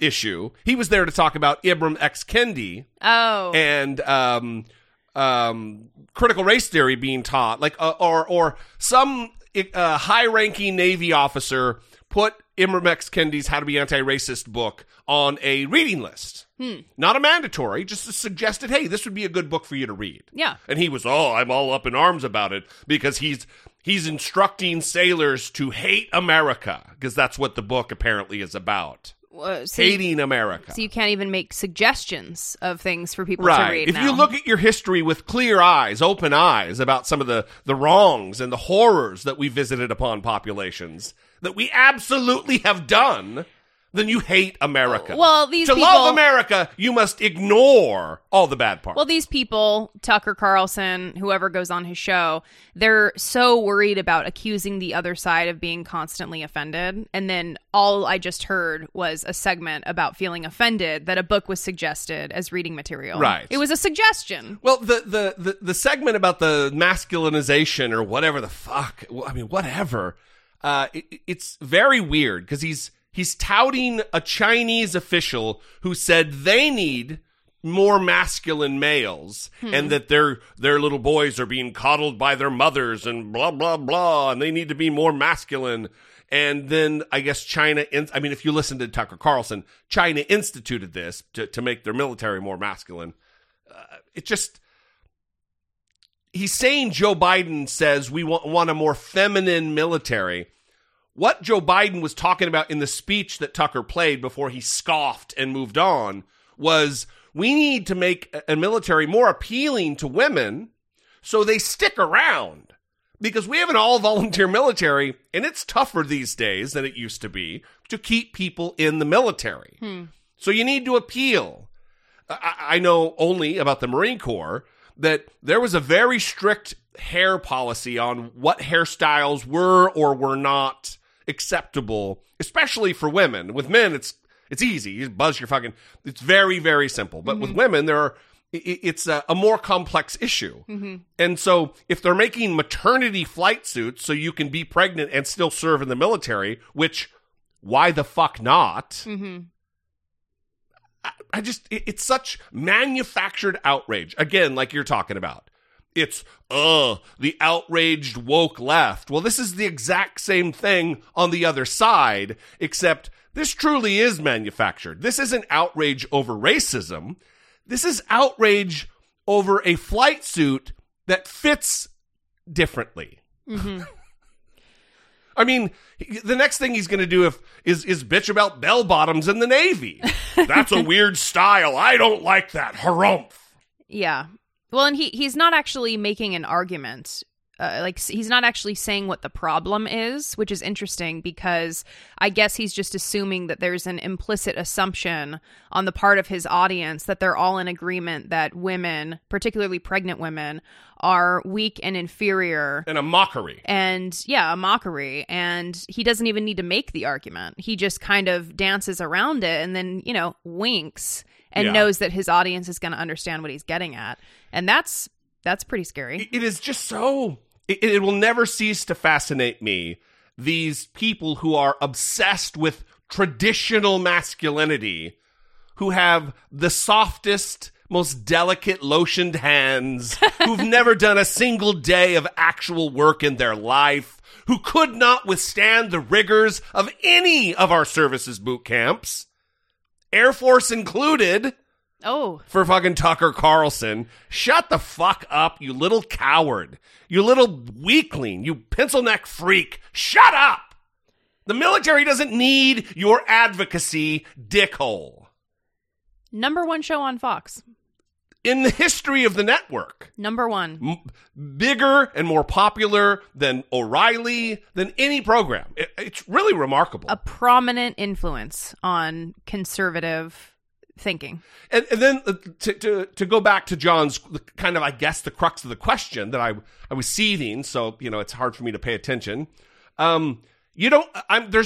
issue. He was there to talk about Ibram X. Kendi. Oh. And critical race theory being taught. Like or some high-ranking Navy officer put Ibram X. Kendi's How to Be Anti-Racist book on a reading list. Not a mandatory, just a suggested, hey, this would be a good book for you to read. Yeah. And he was, I'm all up in arms about it because he's instructing sailors to hate America because that's what the book apparently is about. Hating America. So you can't even make suggestions of things for people to read now. If you look at your history with clear eyes, open eyes about some of the wrongs and the horrors that we visited upon populations that we absolutely have done... Then you hate America. Well, to love America, you must ignore all the bad parts. Well, these people, Tucker Carlson, whoever goes on his show, they're so worried about accusing the other side of being constantly offended. And then all I just heard was a segment about feeling offended that a book was suggested as reading material. Right. It was a suggestion. Well, the segment about the masculinization or whatever the fuck, I mean, whatever, it's very weird because He's touting a Chinese official who said they need more masculine males and that their little boys are being coddled by their mothers and blah, blah, blah, and they need to be more masculine. And then I guess if you listen to Tucker Carlson, China instituted this to make their military more masculine. He's saying Joe Biden says we want a more feminine military. What Joe Biden was talking about in the speech that Tucker played before he scoffed and moved on was we need to make a military more appealing to women so they stick around because we have an all-volunteer military and it's tougher these days than it used to be to keep people in the military. So you need to appeal. I know only about the Marine Corps that there was a very strict hair policy on what hairstyles were or were not acceptable, especially for women. With men, it's easy. You buzz your fucking. It's very, very simple. But with women, it's a more complex issue. And so, if they're making maternity flight suits so you can be pregnant and still serve in the military, which why the fuck not? I just it's such manufactured outrage. Again, like you're talking about. It's, the outraged woke left. Well, this is the exact same thing on the other side, except this truly is manufactured. This isn't outrage over racism. This is outrage over a flight suit that fits differently. I mean, the next thing he's going to do is bitch about bell bottoms in the Navy. That's a weird style. I don't like that. Harumph. Yeah. Well, and he's not actually making an argument. He's not actually saying what the problem is, which is interesting because I guess he's just assuming that there's an implicit assumption on the part of his audience that they're all in agreement that women, particularly pregnant women, are weak and inferior. And a mockery. And yeah, a mockery. And he doesn't even need to make the argument. He just kind of dances around it and then, you know, winks and knows that his audience is going to understand what he's getting at. And that's pretty scary. It is just so... It will never cease to fascinate me, these people who are obsessed with traditional masculinity, who have the softest, most delicate, lotioned hands, who've never done a single day of actual work in their life, who could not withstand the rigors of any of our services boot camps, Air Force included... Oh. For fucking Tucker Carlson. Shut the fuck up, you little coward. You little weakling. You pencil neck freak. Shut up! The military doesn't need your advocacy, dickhole. #1 show on Fox. In the history of the network. #1. Bigger and more popular than O'Reilly, than any program. It's really remarkable. A prominent influence on conservative... thinking. And then to go back to John's kind of, I guess, the crux of the question that I was seething, so, you know, it's hard for me to pay attention. There's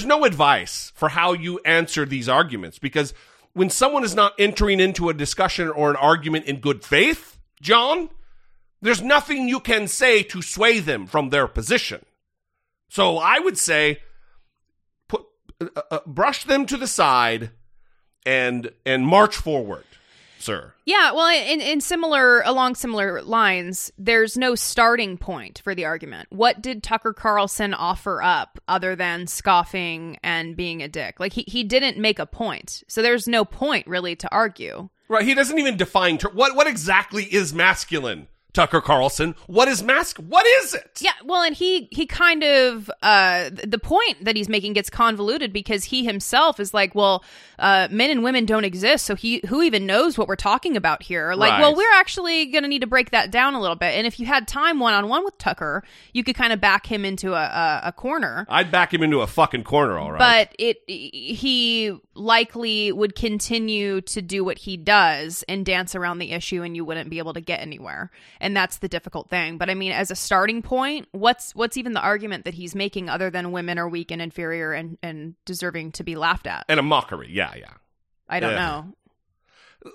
no advice for how you answer these arguments, because when someone is not entering into a discussion or an argument in good faith, John, there's nothing you can say to sway them from their position. So I would say, brush them to the side and march forward, sir. Yeah, well, along similar lines, there's no starting point for the argument. What did Tucker Carlson offer up other than scoffing and being a dick? Like, he didn't make a point. So there's no point, really, to argue. Right, he doesn't even define... What exactly is masculine, Tucker Carlson? What is it? Yeah, well, and he kind of the point that he's making gets convoluted because he himself is like, well, men and women don't exist, so who even knows what we're talking about here? Like, right. Well, we're actually going to need to break that down a little bit. And if you had time one-on-one with Tucker, you could kind of back him into a corner. I'd back him into a fucking corner, all right. But he likely would continue to do what he does and dance around the issue, and you wouldn't be able to get anywhere. And that's the difficult thing. But I mean, as a starting point, what's even the argument that he's making other than women are weak and inferior and deserving to be laughed at? And a mockery. Yeah. I don't know.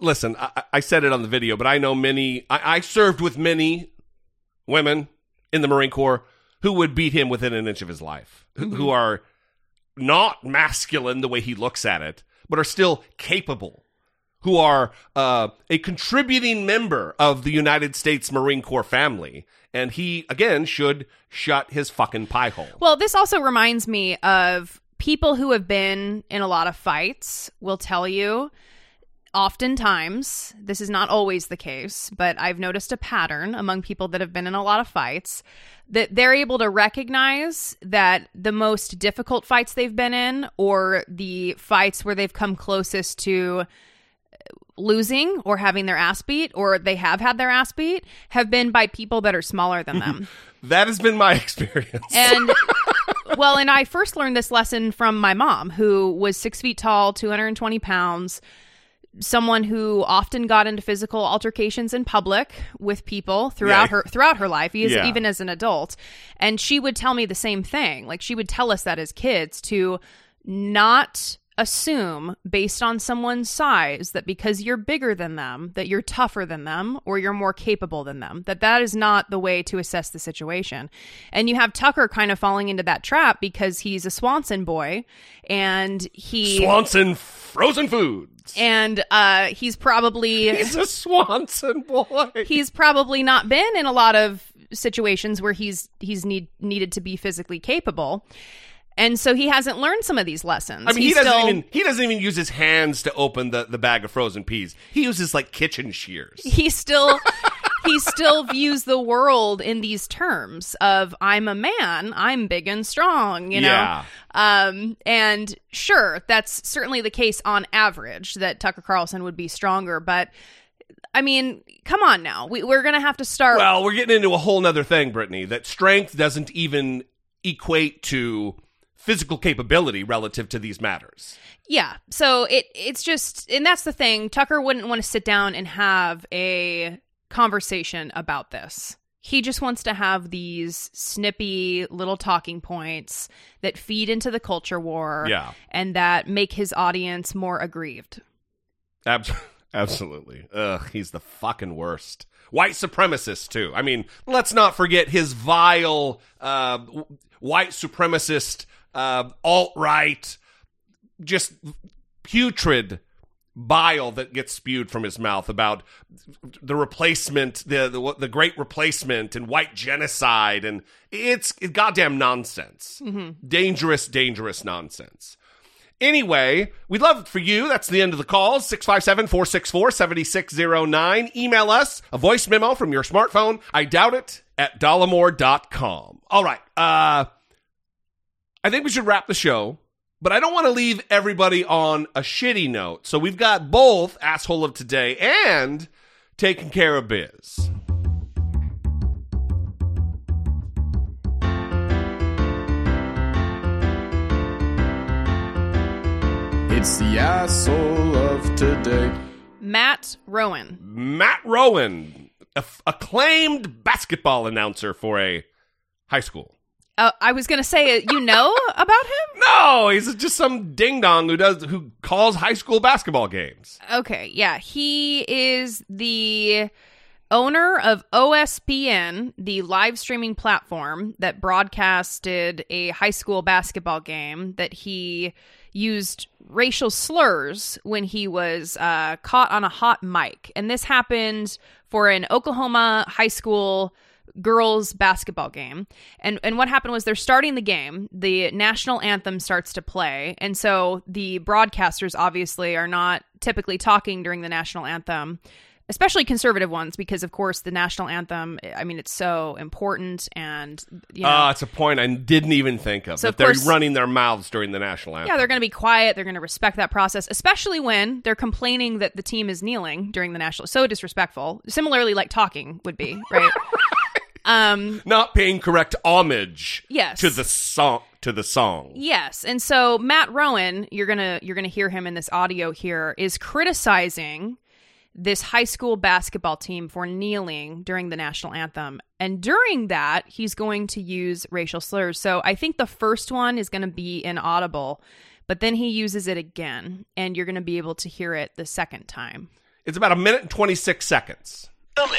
Listen, I said it on the video, but I know many... I served with many women in the Marine Corps who would beat him within an inch of his life, who are not masculine the way he looks at it, but are still capable, who are a contributing member of the United States Marine Corps family. And he, again, should shut his fucking pie hole. Well, this also reminds me of people who have been in a lot of fights will tell you, oftentimes, this is not always the case, but I've noticed a pattern among people that have been in a lot of fights, that they're able to recognize that the most difficult fights they've been in, or the fights where they've come closest to losing or having their ass beat, or they have had their ass beat, have been by people that are smaller than them. That has been my experience. And well, and I first learned this lesson from my mom, who was 6 feet tall, 220 pounds, someone who often got into physical altercations in public with people throughout her life, even as an adult. And she would tell me the same thing. Like, she would tell us that as kids to not assume based on someone's size that because you're bigger than them, that you're tougher than them, or you're more capable than them, that is not the way to assess the situation. And you have Tucker kind of falling into that trap because he's a Swanson boy, and Swanson frozen foods. And he's a Swanson boy. He's probably not been in a lot of situations where he's needed to be physically capable. And so he hasn't learned some of these lessons. I mean, he doesn't even use his hands to open the bag of frozen peas. He uses, like, kitchen shears. He still he still views the world in these terms of I'm a man, I'm big and strong, you know? Yeah. And sure, that's certainly the case on average that Tucker Carlson would be stronger, but I mean, come on now. We're going to have to start. Well, we're getting into a whole nother thing, Brittany, that strength doesn't even equate to physical capability relative to these matters. Yeah. So it's just, and that's the thing. Tucker wouldn't want to sit down and have a conversation about this. He just wants to have these snippy little talking points that feed into the culture war and that make his audience more aggrieved. Absolutely. Ugh, he's the fucking worst. White supremacist, too. I mean, let's not forget his vile white supremacist, alt-right, just putrid bile that gets spewed from his mouth about the replacement, the great replacement and white genocide. And it's goddamn nonsense. Mm-hmm. Dangerous, dangerous nonsense. Anyway, we'd love it for you. That's the end of the call. 657-464-7609. Email us a voice memo from your smartphone. I doubt it at dollemore.com. All right. I think we should wrap the show, but I don't want to leave everybody on a shitty note. So we've got both Asshole of Today and Taking Care of Biz. It's the asshole of today. Matt Rowan. Matt Rowan, acclaimed basketball announcer for a high school. I was going to say, you know about him? No, he's just some ding-dong who calls high school basketball games. Okay, yeah. He is the owner of OSPN, the live streaming platform that broadcasted a high school basketball game that he used racial slurs when he was caught on a hot mic. And this happened for an Oklahoma high school girls basketball game. And what happened was they're starting the game. The national anthem starts to play. And so the broadcasters obviously are not typically talking during the national anthem, especially conservative ones, because, of course, the national anthem, I mean, it's so important. And, you know, it's a point I didn't even think of. So that they're running their mouths during the national anthem. Yeah, they're going to be quiet. They're going to respect that process, especially when they're complaining that the team is kneeling during the national. So disrespectful. Similarly, like talking would be, right? Not paying correct homage to the song. Yes. And so Matt Rowan, you're going to hear him in this audio here, is criticizing this high school basketball team for kneeling during the national anthem. And during that, he's going to use racial slurs. So I think the first one is going to be inaudible, but then he uses it again, and you're going to be able to hear it the second time. It's about a minute and 26 seconds.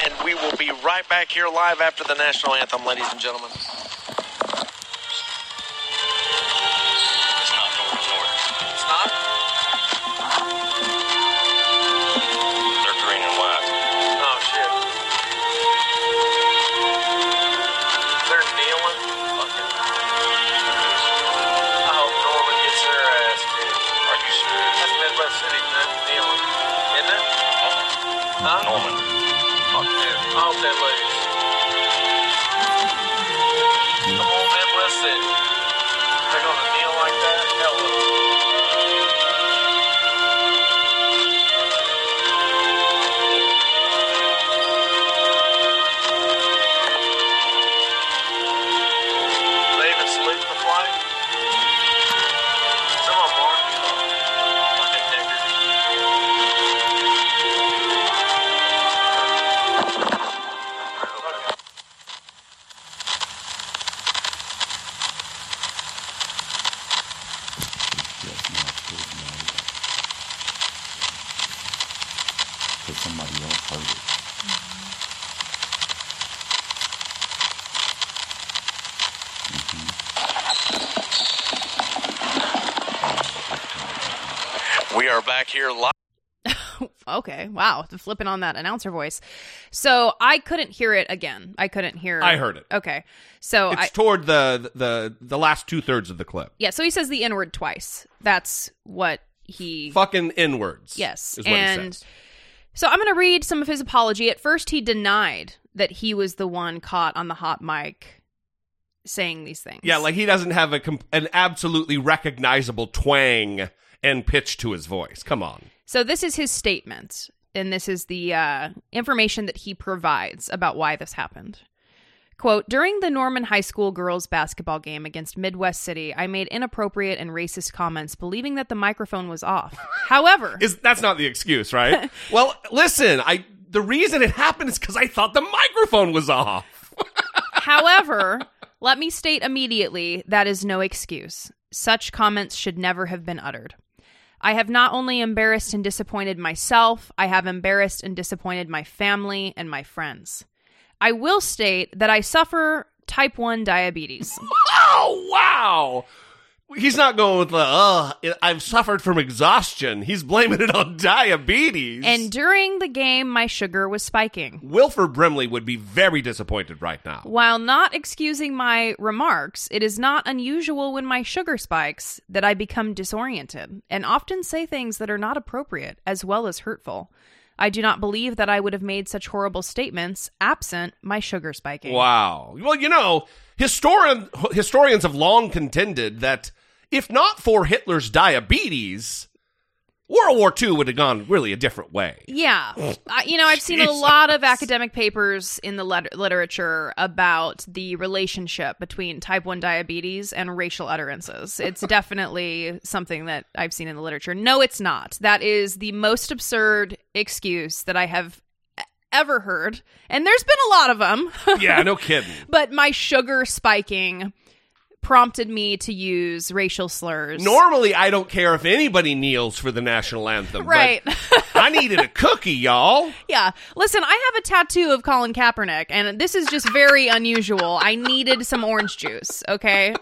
And we will be right back here live after the national anthem, ladies and gentlemen. It's not going forward. It's not? Norman. All that ladies. The whole Midwest City. They're gonna kneel like that. Hell no. They even salute the flag. Some of them aren't. Fucking diggers. Here live. Okay, wow, flipping on that announcer voice. So I couldn't hear it again. I heard it. Okay, so it's toward the last 2/3 of the clip. Yeah, so he says the N-word twice. That's what he fucking N-words. Yes, is what he says. So I'm going to read some of his apology. At first, he denied that he was the one caught on the hot mic saying these things. Yeah, like he doesn't have an absolutely recognizable twang and pitch to his voice. Come on. So this is his statement, and this is the information that he provides about why this happened. Quote, during the Norman High School girls basketball game against Midwest City, I made inappropriate and racist comments, believing that the microphone was off. However... that's not the excuse, right? Well, listen, the reason it happened is because I thought the microphone was off. However, let me state immediately, that is no excuse. Such comments should never have been uttered. I have not only embarrassed and disappointed myself, I have embarrassed and disappointed my family and my friends. I will state that I suffer type 1 diabetes. Oh, wow. He's not going with the, I've suffered from exhaustion. He's blaming it on diabetes. And during the game, my sugar was spiking. Wilford Brimley would be very disappointed right now. While not excusing my remarks, it is not unusual when my sugar spikes that I become disoriented and often say things that are not appropriate as well as hurtful. I do not believe that I would have made such horrible statements absent my sugar spiking. Wow. Well, you know, historians have long contended that if not for Hitler's diabetes, World War II would have gone really a different way. Yeah. I've seen a lot of academic papers in the literature about the relationship between type 1 diabetes and racial utterances. It's definitely something that I've seen in the literature. No, it's not. That is the most absurd excuse that I have ever heard. And there's been a lot of them. Yeah, no kidding. But my sugar spiking prompted me to use racial slurs. Normally, I don't care if anybody kneels for the national anthem. Right. But I needed a cookie, y'all. Yeah. Listen, I have a tattoo of Colin Kaepernick, and this is just very unusual. I needed some orange juice, okay?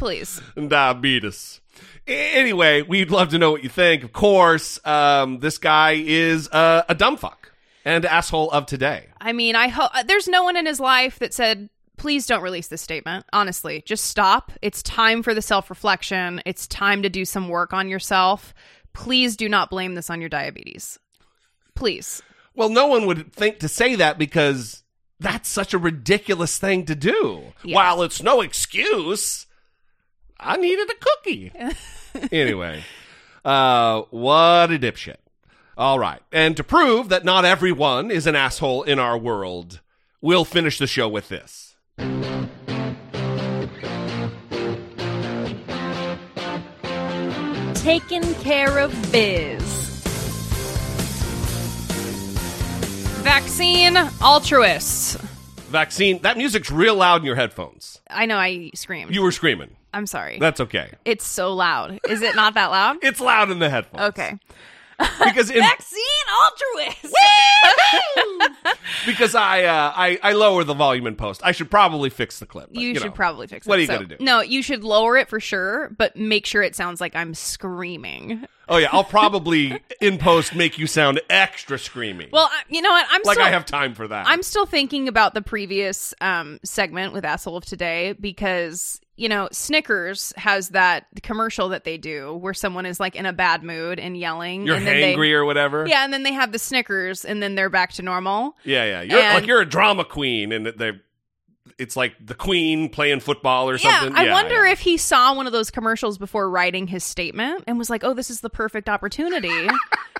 Please. Diabetes. Anyway, we'd love to know what you think. Of course, this guy is a dumb fuck and asshole of today. I mean, I hope there's no one in his life that said, please don't release this statement. Honestly, just stop. It's time for the self-reflection. It's time to do some work on yourself. Please do not blame this on your diabetes. Please. Well, no one would think to say that because that's such a ridiculous thing to do. Yeah. While it's no excuse, I needed a cookie. Anyway, what a dipshit. All right. And to prove that not everyone is an asshole in our world, we'll finish the show with this. Taking care of biz. Vaccine altruists. Vaccine. That music's real loud in your headphones. I know, I screamed. You were screaming. I'm sorry. That's okay. It's so loud. Is it not that loud? It's loud in the headphones. Okay. Because vaccine altruist. Because I lower the volume in post. I should probably fix the clip. You should probably fix it. What are you going to do? No, you should lower it for sure, but make sure it sounds like I'm screaming. Oh, yeah. I'll probably in post make you sound extra screamy. Well, you know what? I have time for that. I'm still thinking about the previous segment with Asshole of Today because... You know, Snickers has that commercial that they do where someone is like in a bad mood and yelling. You're hangry or whatever. Yeah, and then they have the Snickers and then they're back to normal. Yeah. You're a drama queen and it's like the queen playing football or something. I wonder if he saw one of those commercials before writing his statement and was like, oh, this is the perfect opportunity.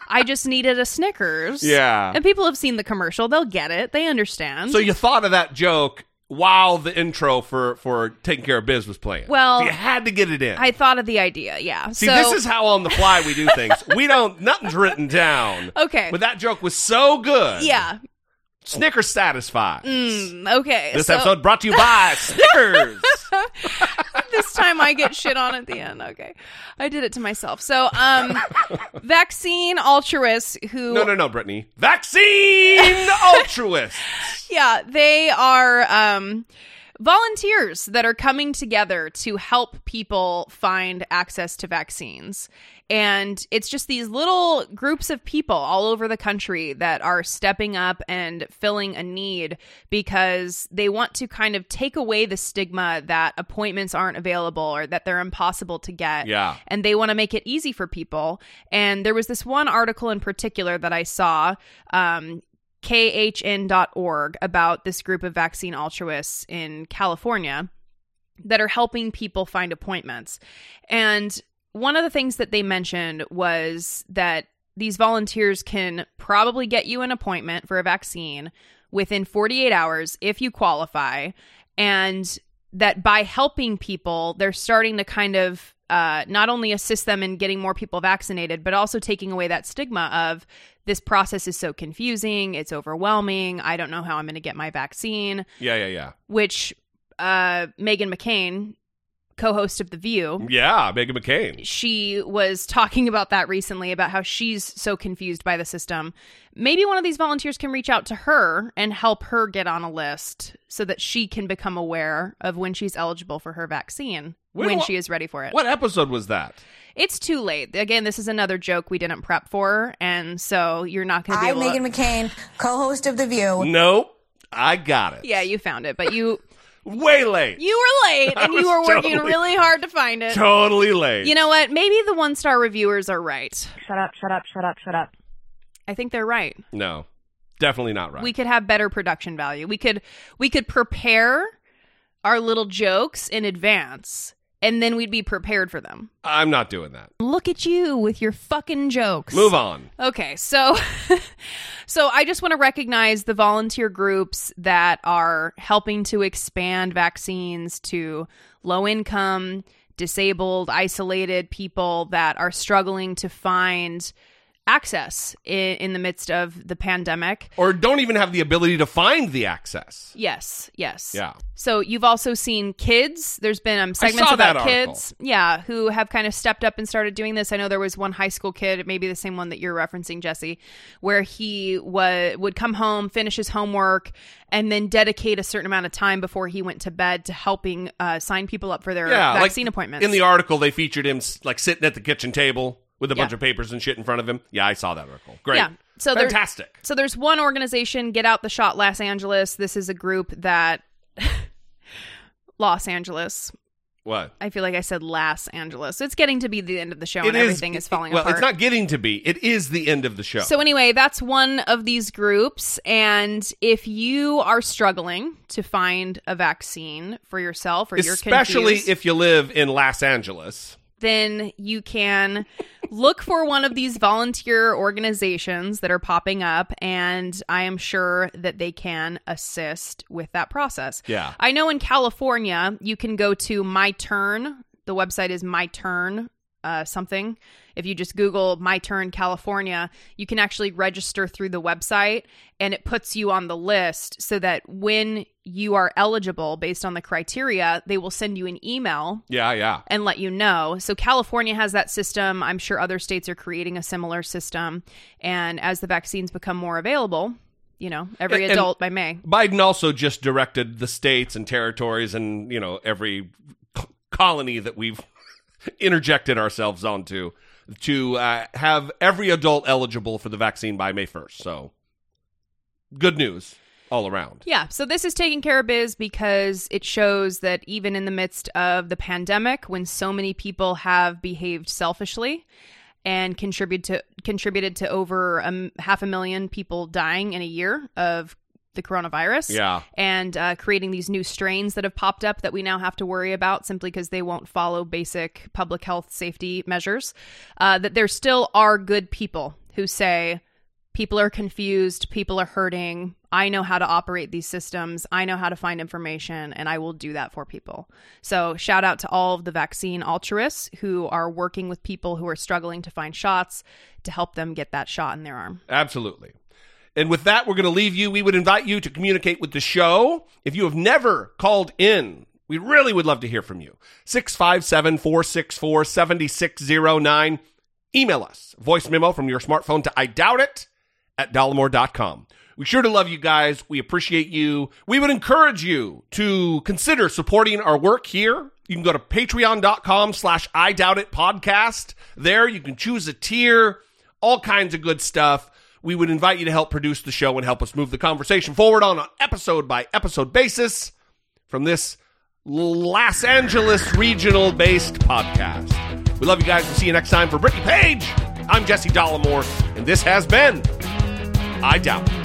I just needed a Snickers. Yeah. And people have seen the commercial. They'll get it. They understand. So you thought of that joke while the intro for Taking Care of Biz was playing. Well, so you had to get it in. I thought of the idea, yeah. See, this is how on the fly we do things. Nothing's written down. Okay. But that joke was so good. Yeah. Snickers satisfies. Okay. This episode brought to you by Snickers. This time I get shit on at the end. Okay. I did it to myself. So, vaccine altruists who... No, Brittany. Vaccine altruists! Yeah, they are volunteers that are coming together to help people find access to vaccines. And it's just these little groups of people all over the country that are stepping up and filling a need because they want to kind of take away the stigma that appointments aren't available or that they're impossible to get. Yeah. And they want to make it easy for people. And there was this one article in particular that I saw, KHN.org, about this group of vaccine altruists in California that are helping people find appointments. And one of the things that they mentioned was that these volunteers can probably get you an appointment for a vaccine within 48 hours if you qualify, and that by helping people, they're starting to kind of not only assist them in getting more people vaccinated, but also taking away that stigma of, this process is so confusing, it's overwhelming, I don't know how I'm going to get my vaccine. Yeah. Which Meghan McCain, co-host of The View. Yeah, Meghan McCain. She was talking about that recently, about how she's so confused by the system. Maybe one of these volunteers can reach out to her and help her get on a list so that she can become aware of when she's eligible for her vaccine, when she is ready for it. What episode was that? It's too late. Again, this is another joke we didn't prep for, and so you're not going to be able to... I'm Meghan McCain, co-host of The View. Nope. I got it. Yeah, you found it, but you... Way late. You were late, and you were working really hard to find it. Totally late. You know what? Maybe the one-star reviewers are right. Shut up. I think they're right. No, definitely not right. We could have better production value. We could prepare our little jokes in advance, and then we'd be prepared for them. I'm not doing that. Look at you with your fucking jokes. Move on. Okay, so... So I just want to recognize the volunteer groups that are helping to expand vaccines to low-income, disabled, isolated people that are struggling to find access in the midst of the pandemic. Or don't even have the ability to find the access. Yes. Yeah. So you've also seen kids. There's been segments about kids. Yeah, who have kind of stepped up and started doing this. I know there was one high school kid, maybe the same one that you're referencing, Jesse, where he would come home, finish his homework, and then dedicate a certain amount of time before he went to bed to helping sign people up for their vaccine appointments. In the article, they featured him like sitting at the kitchen table with a bunch of papers and shit in front of him. Yeah, I saw that article. Great. Yeah. So fantastic. So there's one organization, Get Out the Shot Los Angeles. This is a group that... Los Angeles. What? I feel like I said Los Angeles. It's getting to be the end of the show, everything is falling apart. Well, it's not getting to be. It is the end of the show. So anyway, that's one of these groups. And if you are struggling to find a vaccine for yourself, or you're confused... Especially if you live in Los Angeles... then you can look for one of these volunteer organizations that are popping up, and I am sure that they can assist with that process. Yeah. I know in California, you can go to My Turn. The website is My Turn something. If you just Google My Turn California, you can actually register through the website, and it puts you on the list so that when you are eligible based on the criteria, they will send you an email. Yeah. And let you know. So California has that system. I'm sure other states are creating a similar system. And as the vaccines become more available, you know, every adult by May. Biden also just directed the states and territories and, you know, every colony that we've interjected ourselves onto to have every adult eligible for the vaccine by May 1st. So good news all around. Yeah. So this is taking care of biz because it shows that even in the midst of the pandemic, when so many people have behaved selfishly and contributed to over 500,000 people dying in a year of the coronavirus, and creating these new strains that have popped up that we now have to worry about simply because they won't follow basic public health safety measures, that there still are good people who say, people are confused, people are hurting, I know how to operate these systems, I know how to find information, and I will do that for people. So shout out to all of the vaccine altruists who are working with people who are struggling to find shots to help them get that shot in their arm. Absolutely. And with that, we're going to leave you. We would invite you to communicate with the show. If you have never called in, we really would love to hear from you. 657-464-7609. Email us. Voice memo from your smartphone to I Doubt It at dollemore.com. We sure do love you guys. We appreciate you. We would encourage you to consider supporting our work here. You can go to patreon.com/I Doubt It Podcast. There you can choose a tier, all kinds of good stuff. We would invite you to help produce the show and help us move the conversation forward on an episode-by-episode basis from this Los Angeles regional-based podcast. We love you guys. We'll see you next time. For Brittany Page, I'm Jesse Dollemore, and this has been I Doubt It.